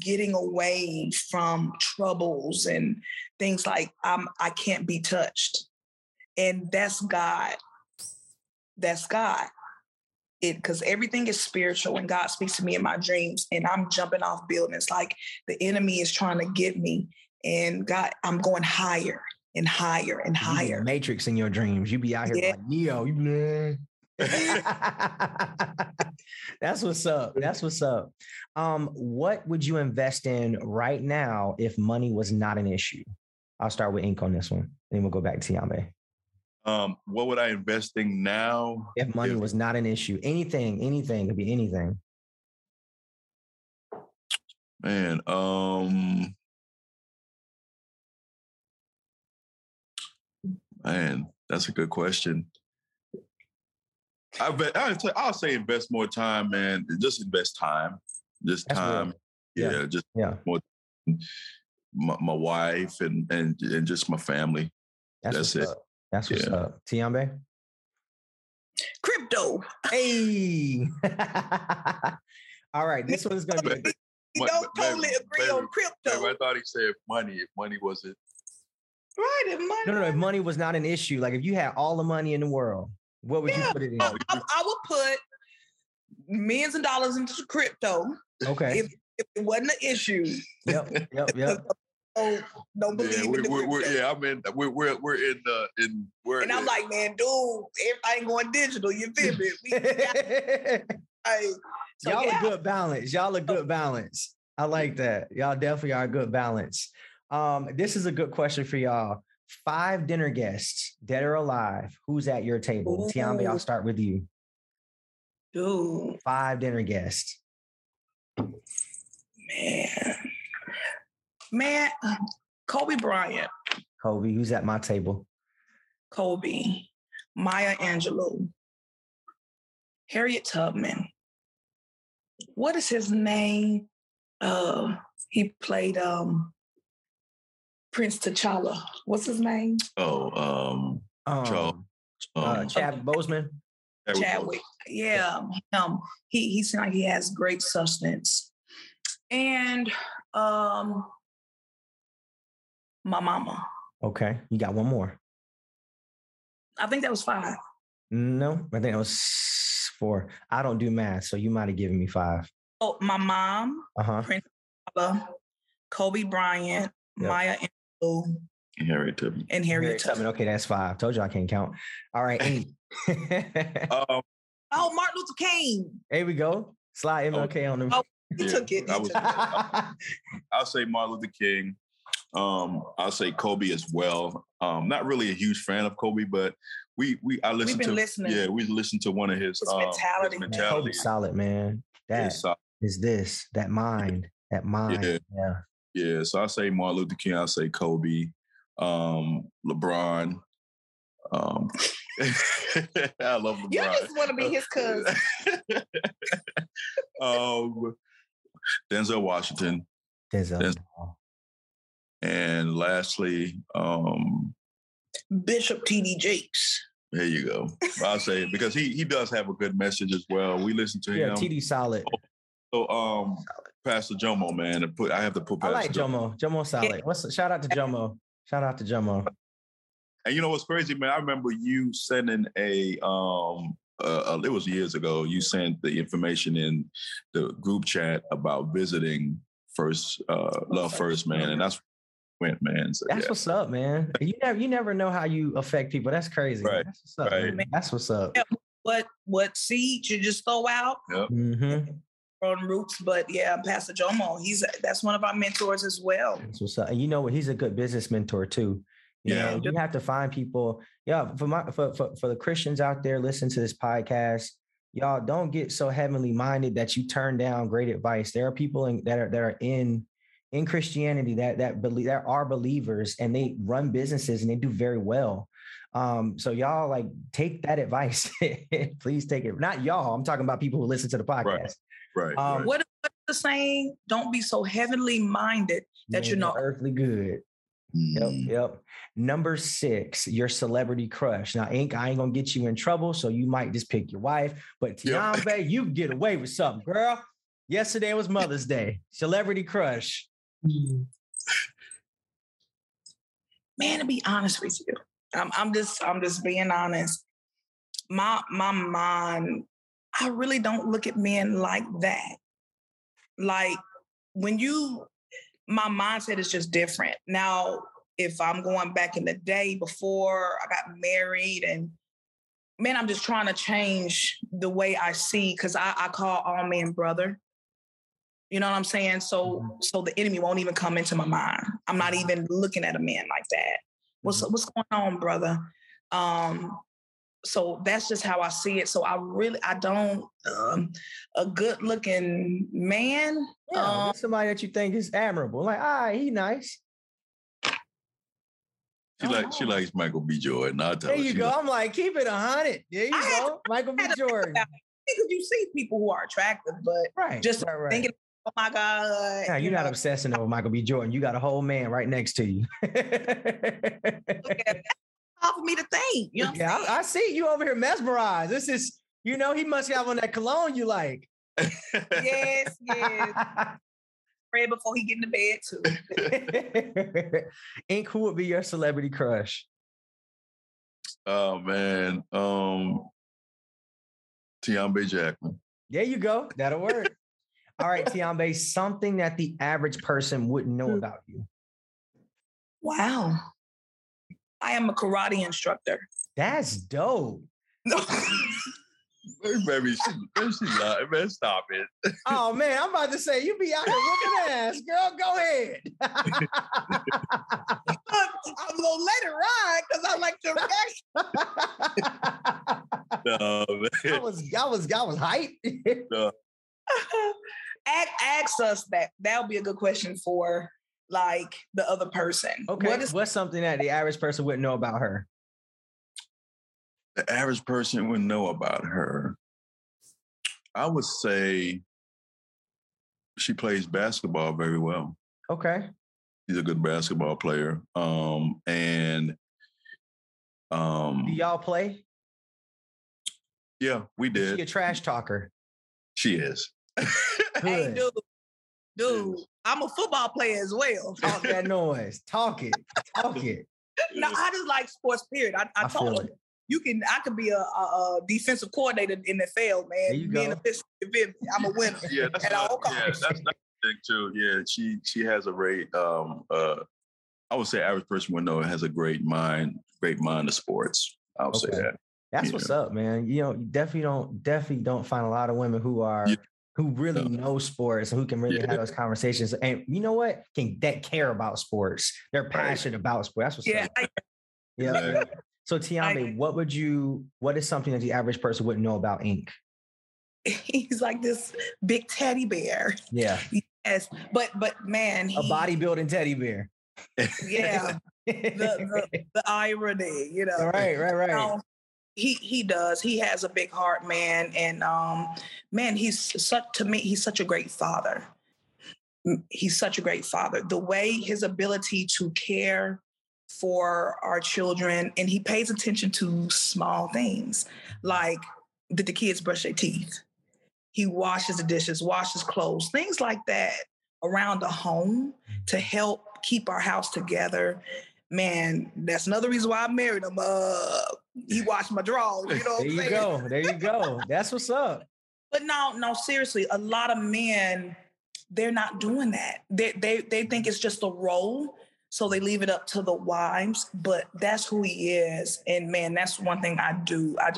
getting away from troubles and things like I can't be touched. And that's God. That's God. Because everything is spiritual and God speaks to me in my dreams and I'm jumping off buildings like the enemy is trying to get me. And God, I'm going higher and higher and higher. Matrix in your dreams. You be out here like Neo. That's what's up. That's what's up. What would you invest in right now if money was not an issue? I'll start with Ink on this one. Then we'll go back to Tiambe. What would I invest in now? If money was not an issue. Anything. It could be anything. Man, that's a good question. I'll say invest more time, man. Just invest time. Just that's time. Real. Yeah. Just more my wife and just my family. That's it. Up. That's what's up. Tiambe? Crypto. Hey. All right. This one's going to be. You don't totally agree on crypto. I thought he said money. If money wasn't. Right. If money. No. If money was not an issue, like if you had all the money in the world, what would you put it in? I would put millions of dollars into crypto. Okay. If it wasn't an issue. Yep. Oh, don't believe in the crypto. And I'm like, man, dude, everything going digital. You feel me? A good balance. Y'all a good balance. I like that. Y'all definitely are a good balance. This is a good question for y'all. 5 dinner guests, dead or alive, who's at your table? Ooh. Tiambe, I'll start with you. Dude. 5 dinner guests. Man, Kobe Bryant. Kobe, who's at my table? Kobe, Maya Angelou, Harriet Tubman. What is his name? He played Prince T'Challa. What's his name? Chadwick Bozeman. Chadwick. Yeah. He seems like he has great substance. And my mama. Okay. You got one more. I think that was five. No, I think that was four. I don't do math, so you might have given me five. Oh, my mom, Prince Baba, Kobe Bryant, Maya Angelou, and Harriet Tubman. Okay, that's five. Told you I can't count. All right, eight. Oh, Martin Luther King. There we go. Slide MLK on him. Oh, he took it. I'll say Martin Luther King. I'll say Kobe as well. Not really a huge fan of Kobe, but we listened to one of his mentality. Kobe's solid, man. That is this, that mind. Yeah. So I say Martin Luther King, I say Kobe, LeBron. I love LeBron. You just want to be his cousin. Denzel Washington. And lastly, Bishop T.D. Jakes. There you go. I'll say it because he does have a good message as well. We listen to him. Yeah, T.D. solid. So Pastor Jomo, man. I have to put Pastor Jomo. Jomo solid. Shout out to Jomo. And you know what's crazy, man? I remember you sending it was years ago, you sent the information in the group chat about visiting Love First, man. And that's went, man. So, that's what's up, man. You never know how you affect people. That's crazy. Right. That's what's up. Right. Man. That's what's up. Yeah, what seeds you just throw out on roots. But yeah, Pastor Jomo, that's one of our mentors as well. That's what's up. And you know what? He's a good business mentor too. You know, you have to find people. Yeah, for the Christians out there listening to this podcast, y'all don't get so heavenly minded that you turn down great advice. There are people that are in Christianity that are believers and they run businesses and they do very well. So y'all take that advice. Please take it. Not y'all. I'm talking about people who listen to the podcast. Right. What's the saying? Don't be so heavenly minded that you're not earthly good. Mm. Yep. Number 6, your celebrity crush. Now, I ain't gonna get you in trouble, so you might just pick your wife. But Tiambe, you can get away with something, girl. Yesterday was Mother's Day. Celebrity crush. Man, to be honest with you, I'm just being honest. My mind, I really don't look at men like that. Like my mindset is just different. Now, if I'm going back in the day before I got married and man, I'm just trying to change the way I see, because I call all men brother. You know what I'm saying? So the enemy won't even come into my mind. I'm not even looking at a man like that. What's going on, brother? So that's just how I see it. So I don't a good looking man. Yeah, somebody that you think is admirable. Like, he nice. She likes Michael B. Jordan. There you go. I'm like, keep it 100. There you go. Michael B. Jordan. Because you see people who are attractive, but just thinking, oh my God. Nah, you're not obsessing over Michael B. Jordan. You got a whole man right next to you. That's hard for me to think. You know I see you over here mesmerized. This is, he must have on that cologne you like. Yes. Right before he get into bed too. Ink, who would be your celebrity crush? Oh man. Tiambe Jackman. There you go. That'll work. All right, Tiambe, something that the average person wouldn't know about you. Wow. I am a karate instructor. That's dope. Baby, she lying, man. Stop it. Oh, man, I'm about to say, you be out here whooping ass. Girl, go ahead. I'm going to let it ride because I like your reaction. No, man. I was hyped. No. Ask us that. That'll be a good question for, the other person. Okay, what's something that the average person wouldn't know about her? The average person would know about her. I would say she plays basketball very well. Okay. She's a good basketball player. Do y'all play? Yeah, we did. Is she a trash talker? She is. Hey, dude, I'm a football player as well. Talk that noise. Talk it. No, I just like sports period. I told you. I could be a defensive coordinator in the NFL, man. Being efficient, I'm a winner. Yeah, that's that's the thing too. Yeah, she has a great I would say average person would know it has a great mind of sports. I would say that. That's what's up, man. You know, you definitely don't find a lot of women who are who really know sports and who can really have those conversations. And you know what? That care about sports. They're passionate about sports. That's what's up. Yeah. So Tiambe, what is something that the average person wouldn't know about ink? He's like this big teddy bear. Yeah. Yes. But man, a bodybuilding teddy bear. Yeah. the irony, you know. Right. He does. He has a big heart, man. And he's such a great father. He's such a great father. The way his ability to care for our children, and he pays attention to small things like, did the kids brush their teeth? He washes the dishes, washes clothes, things like that around the home to help keep our house together. Man, that's another reason why I married him. He washed my drawers. You know what I'm saying? There you go. That's what's up. But no, seriously, a lot of men, they're not doing that. They think it's just a role, so they leave it up to the wives. But that's who he is, and man, that's one thing I do. I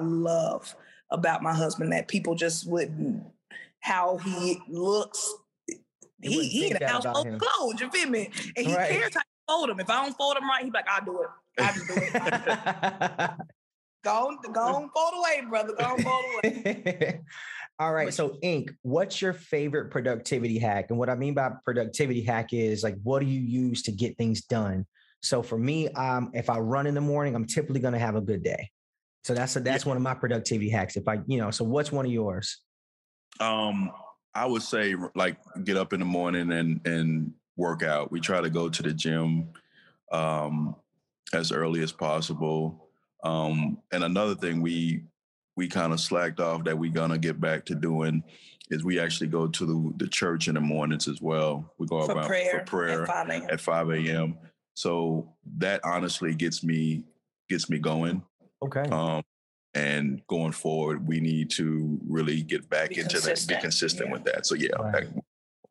love about my husband that people just wouldn't, how he looks. He in the household clothes. You feel me? And he cares how you fold them. If I don't fold them right, he's like, I'll do it. I just do it. Go on, fold away, brother. Go on, fold away. All right. So, Ink, what's your favorite productivity hack? And what I mean by productivity hack is like, what do you use to get things done? So for me, if I run in the morning, I'm typically going to have a good day. So that's one of my productivity hacks. If I, so what's one of yours? I would say like get up in the morning and work out. We try to go to the gym as early as possible. And another thing we kind of slacked off that we're going to get back to doing is we actually go to the church in the mornings as well. We go around for prayer at 5 a.m. So that honestly gets me going. Okay. And going forward, we need to really get back be consistent with that. So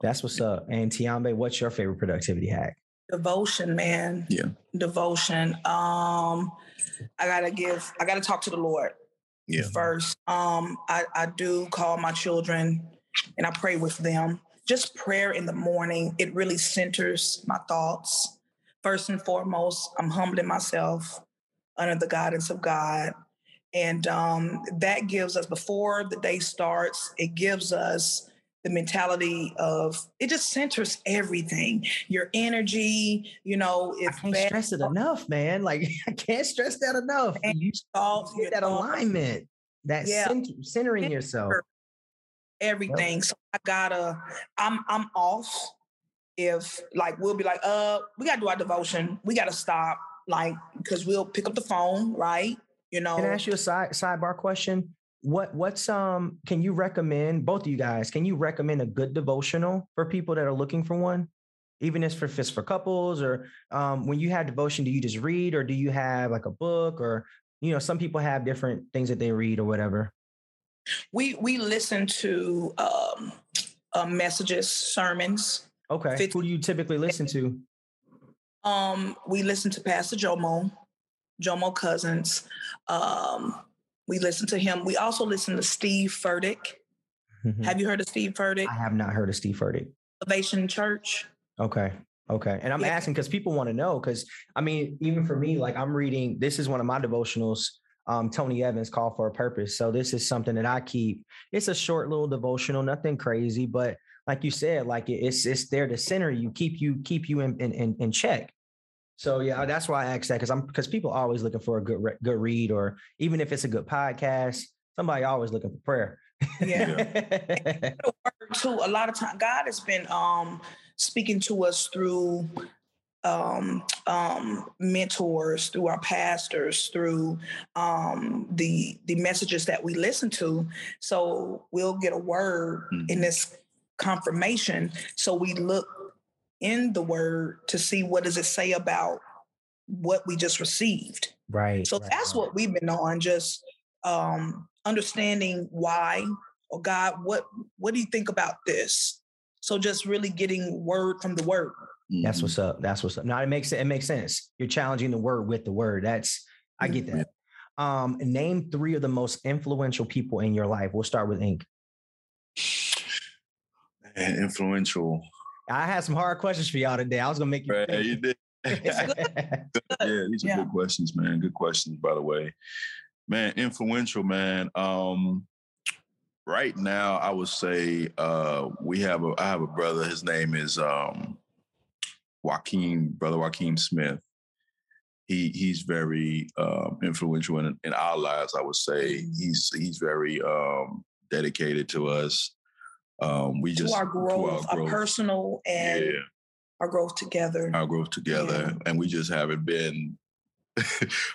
that's what's up. And Tiambe, what's your favorite productivity hack? Devotion, man. Yeah. Devotion. I gotta talk to the Lord first. I do call my children and I pray with them. Just prayer in the morning. It really centers my thoughts. First and foremost, I'm humbling myself under the guidance of God. And that gives us, before the day starts, it gives us the mentality of, it just centers everything. Your energy, I can't stress it enough, man. Like, I can't stress that enough. And you get that alignment, that centering yourself. Everything. Yep. So I'm off if, like, we'll be like, we got to do our devotion. We got to stop, like, because we'll pick up the phone, right? Can I ask you a sidebar question? What's can you recommend, both of you guys, can you recommend a good devotional for people that are looking for one? Even if it's for couples or when you have devotion, do you just read or do you have like a book or, some people have different things that they read or whatever. We listen to messages, sermons. Okay. 50. Who do you typically listen to? We listen to Pastor Jomo Cousins. We listen to him. We also listen to Steve Furtick. Mm-hmm. Have you heard of Steve Furtick? I have not heard of Steve Furtick. Elevation Church. Okay. And I'm asking because people want to know, because I mean, even for me, like I'm reading, this is one of my devotionals, Tony Evans, Call for a Purpose. So this is something that I keep. It's a short little devotional, nothing crazy, but like you said, like it's there to center you, keep you in check. So yeah, that's why I asked that because people are always looking for a good read, or even if it's a good podcast, somebody always looking for prayer. Yeah. Too, a lot of time, God has been speaking to us through mentors, through our pastors, through the messages that we listen to. So we'll get a word in this confirmation. So we look in the word to see what does it say about what we just received. Right. So that's what we've been on, just understanding why, or God, what do you think about this? So just really getting word from the word. That's what's up. That's what's up. No, it makes sense. You're challenging the word with the word. That's, I get that. Name three of the most influential people in your life. We'll start with Ink. Man, influential. I had some hard questions for y'all today. I was gonna make you. Right, you did. Yeah, these are good questions, man. Good questions, by the way. Man, influential, man. Right now, I would say I have a brother. His name is Joaquin Smith. He's very influential in our lives. I would say he's very dedicated to us. We just to our growth, our personal and our growth together. And we just haven't been.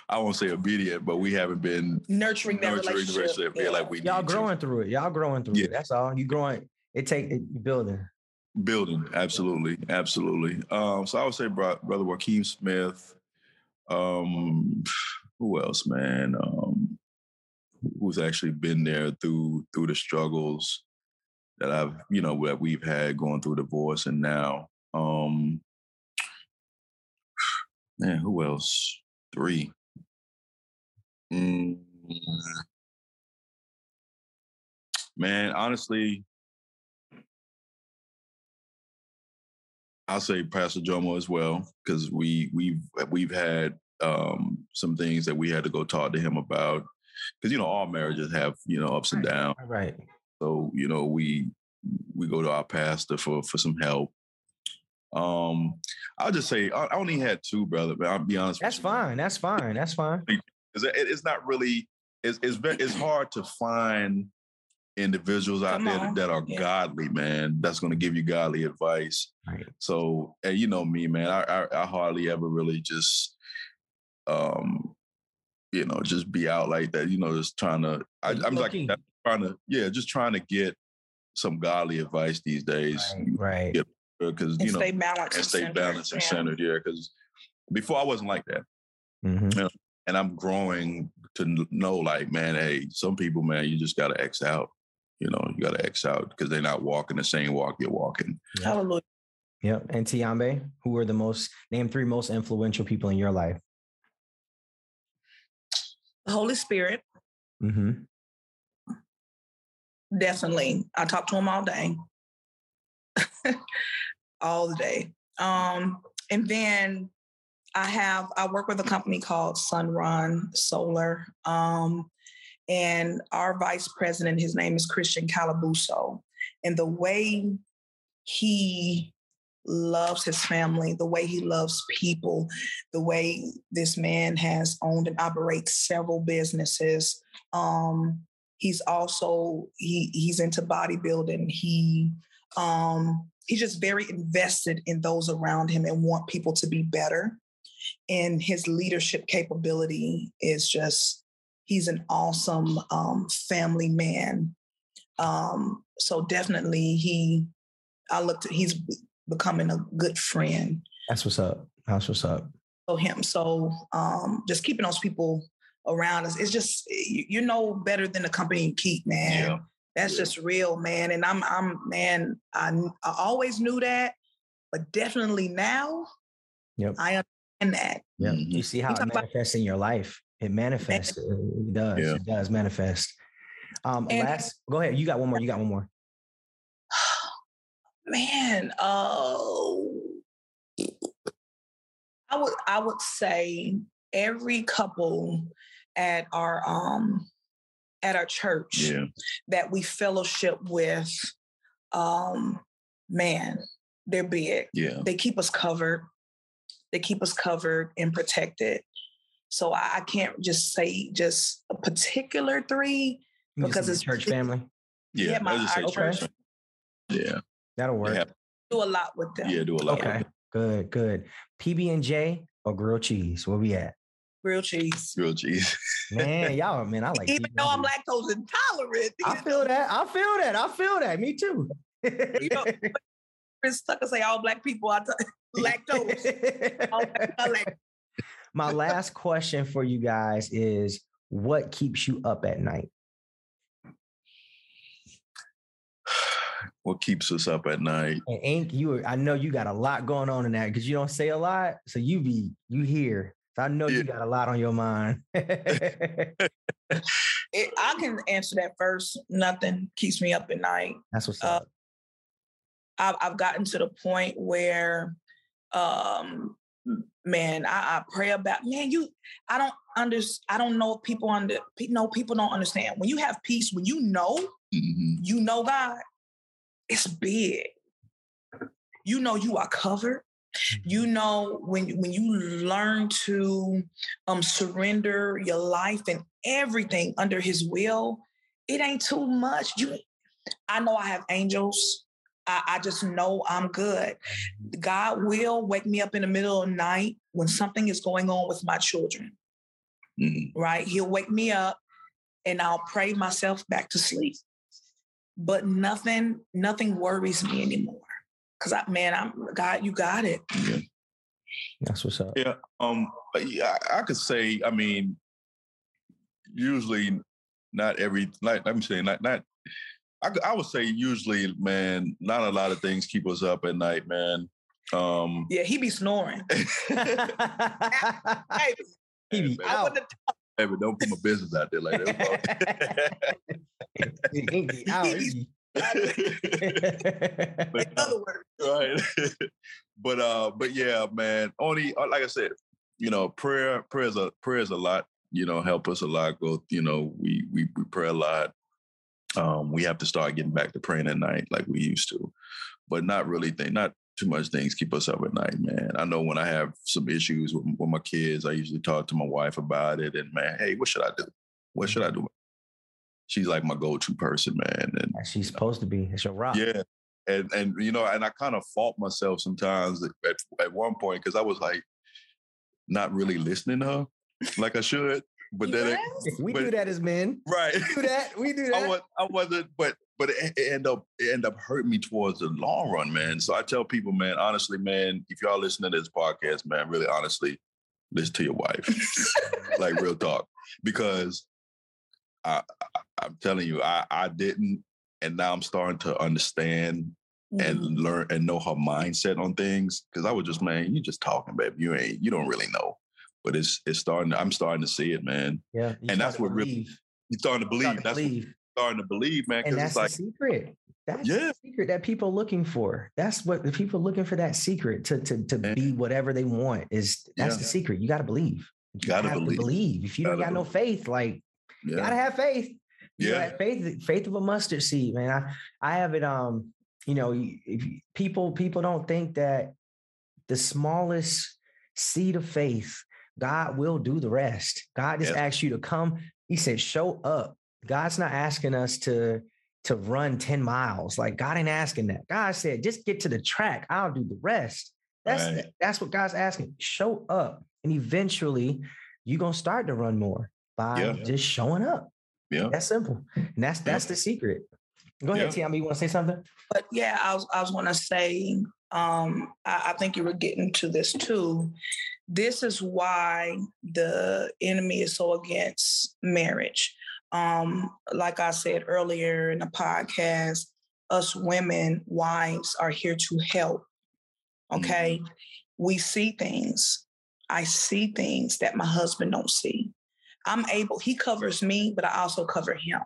I won't say obedient, but we haven't been nurturing that relationship. Yeah. Like we y'all growing to. Through it. Y'all growing through it. That's all. You growing. It takes building. Building, absolutely, absolutely. So I would say brother Joaquin Smith. Who else, man? Who's actually been there through the struggles that that we've had going through divorce and now. Man, who else? 3. Man, honestly, I'll say Pastor Jomo as well, because we've had some things that we had to go talk to him about, because all marriages have ups and downs. Right. So we go to our pastor for some help. I'll just say I only had 2, brother, but I'll be honest. That's with you. Fine. That's fine. That's fine. It's not really. It's hard to find individuals out there that are godly, man. That's going to give you godly advice. Right. So, and you know me, man. I hardly ever really just just be out like that. Just trying to. I'm just trying to get some godly advice these days. Right. Get, because stay balanced and centered. Yeah, because before I wasn't like that, and I'm growing to know, like, man, hey, some people, man, you just gotta X out. You gotta X out because they're not walking the same walk you're walking. Yeah. Hallelujah. Yep. And Tiambe, who are name 3 most influential people in your life? The Holy Spirit. Definitely, I talk to him all day. All the day. And then I work with a company called Sunrun Solar. And our vice president, his name is Christian Calabuso. And the way he loves his family, the way he loves people, the way this man has owned and operates several businesses. He's also, he's into bodybuilding. He's just very invested in those around him and want people to be better. And his leadership capability is just, he's an awesome family man. So definitely he's becoming a good friend. That's what's up. That's what's up. So him. So just keeping those people around us. It's just, you know better than the company you keep, man. Yeah. That's just real, man. And I always knew that, but definitely now I understand that. Yeah. You see how it manifests in your life. It manifests. It does. Yeah. It does manifest. Go ahead. You got one more. Man. I would say every couple at our, at our church that we fellowship with, man, they're big. Yeah. They keep us covered. They keep us covered and protected. So I can't just say just a particular 3 because it's church family. Yeah. Our church. Yeah. That'll work. Do a lot with them. Yeah. Do a lot. Okay. Good, good. PB&J or grilled cheese? Where we at? Grilled cheese. Grilled cheese. Man, y'all, man, I like even PB&J. Though I'm lactose intolerant. I feel that. Me too. You know, Chris Tucker say all black people are lactose. My last question for you guys is, what keeps you up at night? What keeps us up at night? And Ink, I know you got a lot going on in that because you don't say a lot. So you here. So I know you got a lot on your mind. I can answer that first. Nothing keeps me up at night. That's what's up. I've gotten to the point where, man, I pray about, I don't know if people don't understand. When you have peace, when you know, you know God. It's big. You know you are covered. You know when you learn to surrender your life and everything under His will, it ain't too much. I know I have angels. I just know I'm good. God will wake me up in the middle of the night when something is going on with my children. Mm-hmm. Right? He'll wake me up and I'll pray myself back to sleep. But nothing worries me anymore. Cause God, you got it. Yeah. That's what's up. Yeah. I could say, usually I would say usually, man, not a lot of things keep us up at night, man. Yeah. He be snoring. He be out. Hey, but don't put my business out there like that. Right. But yeah, man. Only like I said, prayer is a lot. Help us a lot. Go. We pray a lot. We have to start getting back to praying at night like we used to, but not too much things keep us up at night, man. I know when I have some issues with my kids, I usually talk to my wife about it. And man, hey, what should I do? What should I do? She's like my go-to person, man. And she's supposed to be. It's your rock. Yeah. And I kind of fault myself sometimes at one point because I was like not really listening to her like I should. But we do that as men. Right. We do that. It ended up hurting me towards the long run, man. So I tell people, man, honestly, man, if y'all listening to this podcast, man, really honestly, listen to your wife. Like real talk. Because I'm telling you, I didn't, and now I'm starting to understand and learn and know her mindset on things. Cause I was just, man, you just talking, babe. You don't really know. But it's starting. I'm starting to see it, man. Yeah, and that's what really you're starting to believe. That's starting to believe, man. And that's the secret. That's the secret that people are looking for. That's what the people are looking for. That secret to be whatever they want is. That's the secret. You got to believe. You got to believe. If you don't got no faith, like you got to have faith. Yeah, faith of a mustard seed, man. I have it. If people don't think that the smallest seed of faith, God will do the rest. God just asked you to come. He said, show up. God's not asking us to run 10 miles. Like God ain't asking that. God said, just get to the track. I'll do the rest. That's what God's asking. Show up. And eventually you're going to start to run more by just showing up. Yeah. That's simple. And that's the secret. Go ahead, Tiambe. You want to say something? But yeah, I was going to say, I think you were getting to this too. This is why the enemy is so against marriage. Like I said earlier in the podcast, us women, wives, are here to help. Okay? Mm-hmm. We see things. I see things that my husband don't see. He covers me, but I also cover him.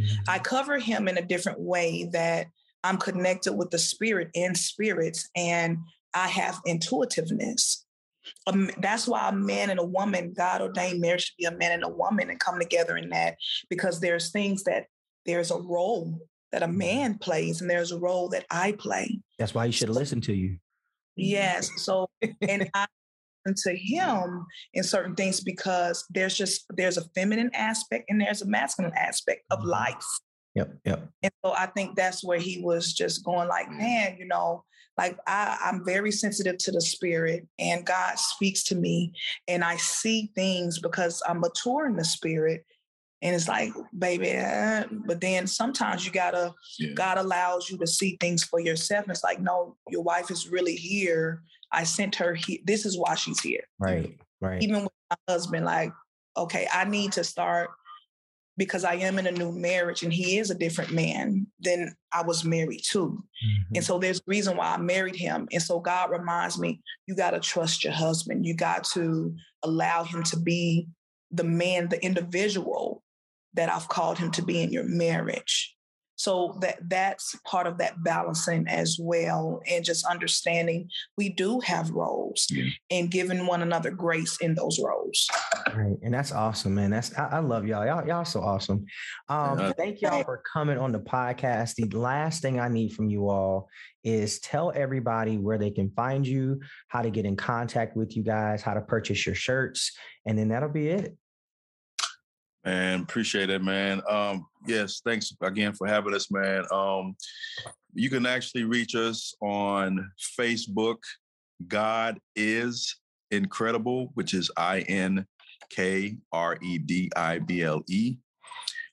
Mm-hmm. I cover him in a different way that I'm connected with the spirit and spirits, and I have intuitiveness. That's why a man and a woman, God ordained marriage to be a man and a woman and come together in that, because there's things that there's a role that a man plays and there's a role that I play. That's why he should listen to you. Yes. So, and I listen to him in certain things because there's a feminine aspect and there's a masculine aspect of life. Yep. And so I think that's where he was just going like, man, you know, like I'm very sensitive to the spirit and God speaks to me and I see things because I'm mature in the spirit. And it's like, baby, but then sometimes you gotta, God allows you to see things for yourself. And it's like, no, your wife is really here. I sent her here. This is why she's here. Right. Even with my husband, like, okay, I need to start because I am in a new marriage and he is a different man than I was married to. Mm-hmm. And so there's a reason why I married him. And so God reminds me, you got to trust your husband. You got to allow him to be the man, the individual that I've called him to be in your marriage. So that's part of that balancing as well. And just understanding we do have roles and giving one another grace in those roles. Right. And that's awesome, man. I love y'all. Y'all so awesome. Thank y'all for coming on the podcast. The last thing I need from you all is tell everybody where they can find you, how to get in contact with you guys, how to purchase your shirts, and then that'll be it. Man, appreciate it, man. Yes, thanks again for having us, man. You can actually reach us on Facebook, God is Inkredible, which is Inkredible.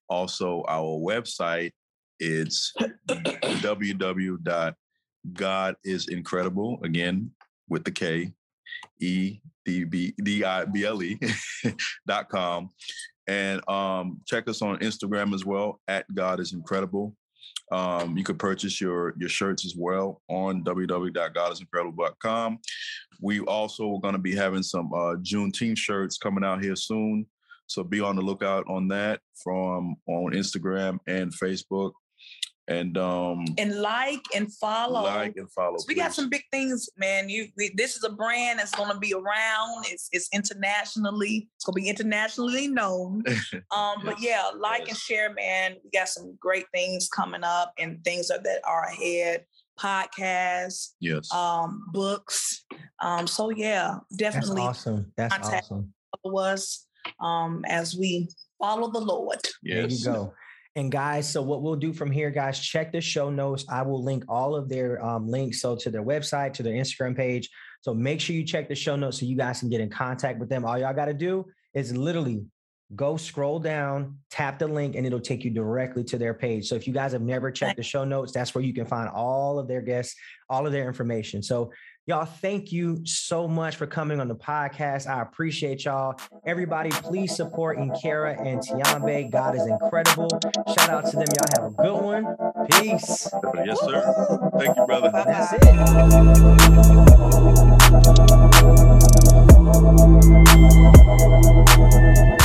Also, our website, it's www.godisinkredible, again, with the K, E-D-I-B-L-E.com. And check us on Instagram as well, at God is Inkredible. You could purchase your shirts as well on www.godisinkredible.com. We also are going to be having some Juneteenth shirts coming out here soon. So be on the lookout on that on Instagram and Facebook. And like and follow. So we got some big things, man. This is a brand that's going to be around. It's internationally. It's going to be internationally known. But yeah, and share, man. We got some great things coming up and things that are ahead. Podcasts. Yes. Books. So yeah, definitely. That's awesome. Follow us as we follow the Lord. Yes. There you go. And guys, so what we'll do from here, guys, check the show notes. I will link all of their links. So to their website, to their Instagram page. So make sure you check the show notes so you guys can get in contact with them. All y'all got to do is literally go scroll down, tap the link, and it'll take you directly to their page. So if you guys have never checked the show notes, that's where you can find all of their guests, all of their information. So y'all, thank you so much for coming on the podcast. I appreciate y'all. Everybody, please support Inkara and Tiambe. God is Inkredible. Shout out to them. Y'all have a good one. Peace. Yes, sir. Thank you, brother. That's it.